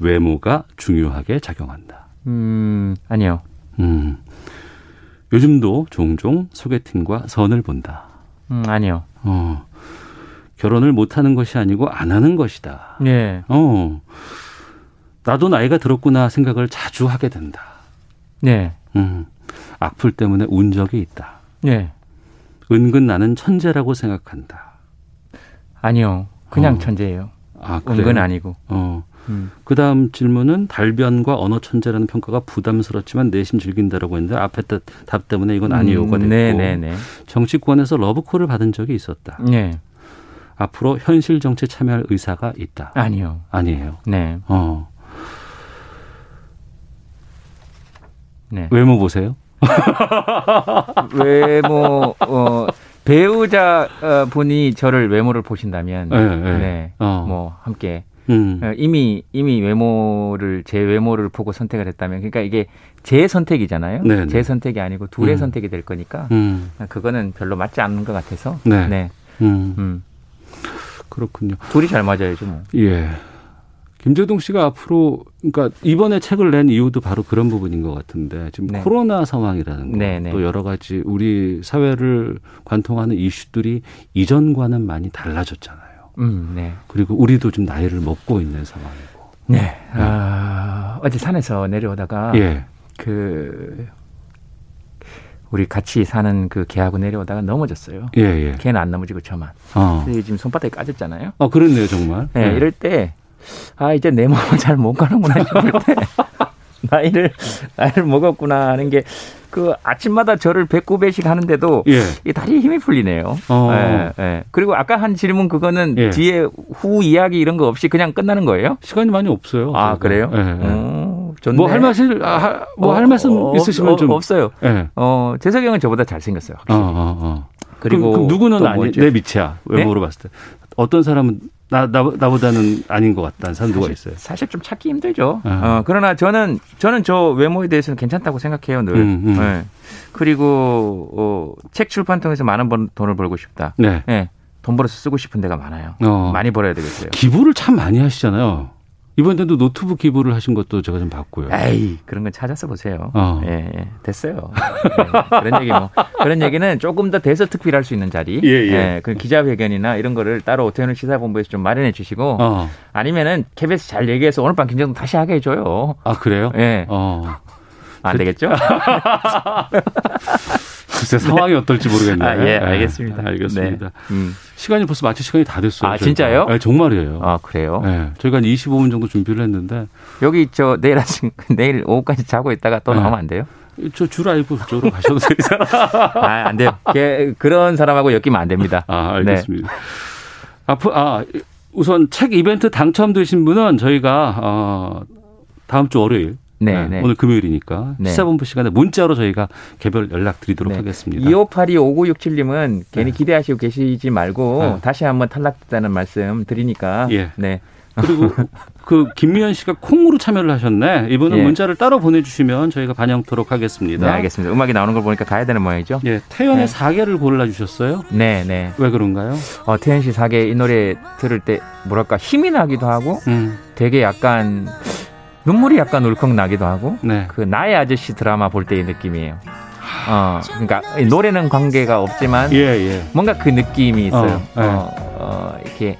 외모가 중요하게 작용한다. 음, 아니요. 음. 요즘도 종종 소개팅과 선을 본다. 음, 아니요. 어. 결혼을 못 하는 것이 아니고 안 하는 것이다. 예. 어. 나도 나이가 들었구나 생각을 자주 하게 된다. 네. 예. 음. 악플 때문에 운 적이 있다. 예. 은근 나는 천재라고 생각한다. 아니요. 그냥 어. 천재예요. 아, 그래요? 은근 아니고. 어. 음. 그다음 질문은 달변과 언어 천재라는 평가가 부담스럽지만 내심 즐긴다라고 했는데 앞에 답 때문에 이건 아니요가 음, 됐고. 네네네. 정치권에서 러브콜을 받은 적이 있었다. 네. 앞으로 현실 정치에 참여할 의사가 있다. 아니요. 아니에요. 네. 어. 네. 외모 보세요. 외모 어, 배우자 분이 저를 외모를 보신다면 네, 네. 네, 어. 뭐 함께 음. 이미 이미 외모를 제 외모를 보고 선택을 했다면 그러니까 이게 제 선택이잖아요. 네, 네. 제 선택이 아니고 둘의 음. 선택이 될 거니까 음. 그거는 별로 맞지 않는 것 같아서 네, 네. 음. 음. 그렇군요. 둘이 잘 맞아야죠. 뭐. 예. 김제동 씨가 앞으로 그러니까 이번에 책을 낸 이유도 바로 그런 부분인 것 같은데 지금 네. 코로나 상황이라는 거, 네, 네. 또 여러 가지 우리 사회를 관통하는 이슈들이 이전과는 많이 달라졌잖아요. 음, 네. 그리고 우리도 좀 나이를 먹고 있는 상황이고. 네. 네. 아, 어제 산에서 내려오다가 예. 그 우리 같이 사는 그 개하고 내려오다가 넘어졌어요. 예, 예. 개는 안 넘어지고 저만. 어. 지금 손바닥이 까졌잖아요. 어, 그렇네요, 정말. 네, 예. 이럴 때. 아, 이제 내 몸은 잘 못 가는구나 싶을 때 나이를 나이를 먹었구나 하는 게 그 아침마다 저를 백구배씩 하는데도 예. 이 다리에 힘이 풀리네요. 예, 예. 그리고 아까 한 질문 그거는 예. 뒤에 후 이야기 이런 거 없이 그냥 끝나는 거예요? 시간이 많이 없어요. 아, 저는. 그래요? 예, 예. 음, 좋네. 뭐 할 말씀 아, 뭐 할 말씀 어, 있으시면 어, 좀 없어요. 예. 어, 재석이 형은 저보다 잘 생겼어요. 확실히. 어, 어, 어. 그리고 그럼, 그럼 누구는 아니 내 밑이야. 외모로 네? 봤을 때 어떤 사람은 나, 나, 나보다는 아닌 것 같다는 사람 누가 있어요? 사실 좀 찾기 힘들죠. 어. 어, 그러나 저는, 저는 저 외모에 대해서는 괜찮다고 생각해요, 늘. 음, 음. 네. 그리고, 어, 책 출판 통해서 많은 번, 돈을 벌고 싶다. 네. 네. 돈 벌어서 쓰고 싶은 데가 많아요. 어. 많이 벌어야 되겠어요. 기부를 참 많이 하시잖아요. 이번에도 노트북 기부를 하신 것도 제가 좀 봤고요. 에이, 그런 건 찾아서 보세요. 어. 예, 예, 됐어요. 예, 그런 얘기 뭐 그런 얘기는 조금 더 대서특필할 수 있는 자리, 예, 예. 예, 그 기자회견이나 이런 거를 따로 오태훈 시사본부에서 좀 마련해 주시고, 어. 아니면은 케이비에스 잘 얘기해서 오늘 밤 김제동 다시 하게 해줘요. 아, 그래요? 예. 어. 안 그... 되겠죠? 글쎄 상황이 네. 어떨지 모르겠네요. 아, 예, 알겠습니다. 네, 알겠습니다. 네. 음. 시간이 벌써 마칠 시간이 다 됐어요. 아, 저희가. 진짜요? 네, 정말이에요. 아, 그래요? 네, 저희가 한 이십오 분 정도 준비를 했는데 여기 저 내일 아침 내일 오후까지 자고 있다가 또 네. 나오면 안 돼요? 저 주라이브 쪽으로 가셔도 되잖아. 아, 안 돼요. 게, 그런 사람하고 엮이면 안 됩니다. 아, 알겠습니다. 네. 앞으로, 아, 우선 책 이벤트 당첨되신 분은 저희가 어, 다음 주 월요일. 네, 네. 오늘 금요일이니까 네. 시사본부 시간에 문자로 저희가 개별 연락드리도록 네. 하겠습니다. 이오팔이 오구육칠님은 괜히 네. 기대하시고 계시지 말고 네. 다시 한번 탈락됐다는 말씀 드리니까. 예. 네. 그리고 그 김미연 씨가 콩으로 참여를 하셨네. 이분은 예. 문자를 따로 보내주시면 저희가 반영토록 하겠습니다. 네, 알겠습니다. 음악이 나오는 걸 보니까 가야 되는 모양이죠. 예, 태연의 네. 사계를 골라주셨어요. 네, 네. 왜 그런가요? 어, 태연 씨 사계 이 노래 들을 때 뭐랄까 힘이 나기도 하고 음. 되게 약간 눈물이 약간 울컥 나기도 하고 네. 그 나의 아저씨 드라마 볼 때의 느낌이에요. 어, 그러니까 노래는 관계가 없지만 예, 예. 뭔가 그 느낌이 있어요. 어, 예. 어, 어, 이렇게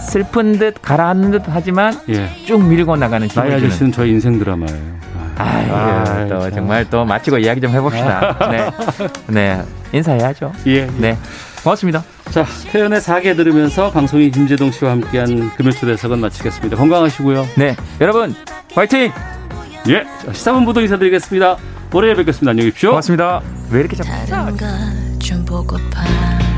슬픈 듯 가라앉는 듯 하지만 예. 쭉 밀고 나가는 나의 아저씨는 저희 인생 드라마예요. 아유, 아유, 또 정말 또 마치고 이야기 좀 해봅시다. 네, 네. 인사해야죠. 예, 예. 네. 고맙습니다. 자, 태연의 사계 들으면서 방송인 김제동 씨와 함께한 금요초대석은 마치겠습니다. 건강하시고요. 네, 여러분 화이팅! 예, 시사본부도 인사드리겠습니다. 월요일에 뵙겠습니다. 안녕히 계십시오. 고맙습니다. 왜 이렇게 자꾸 다른 걸 좀 보고파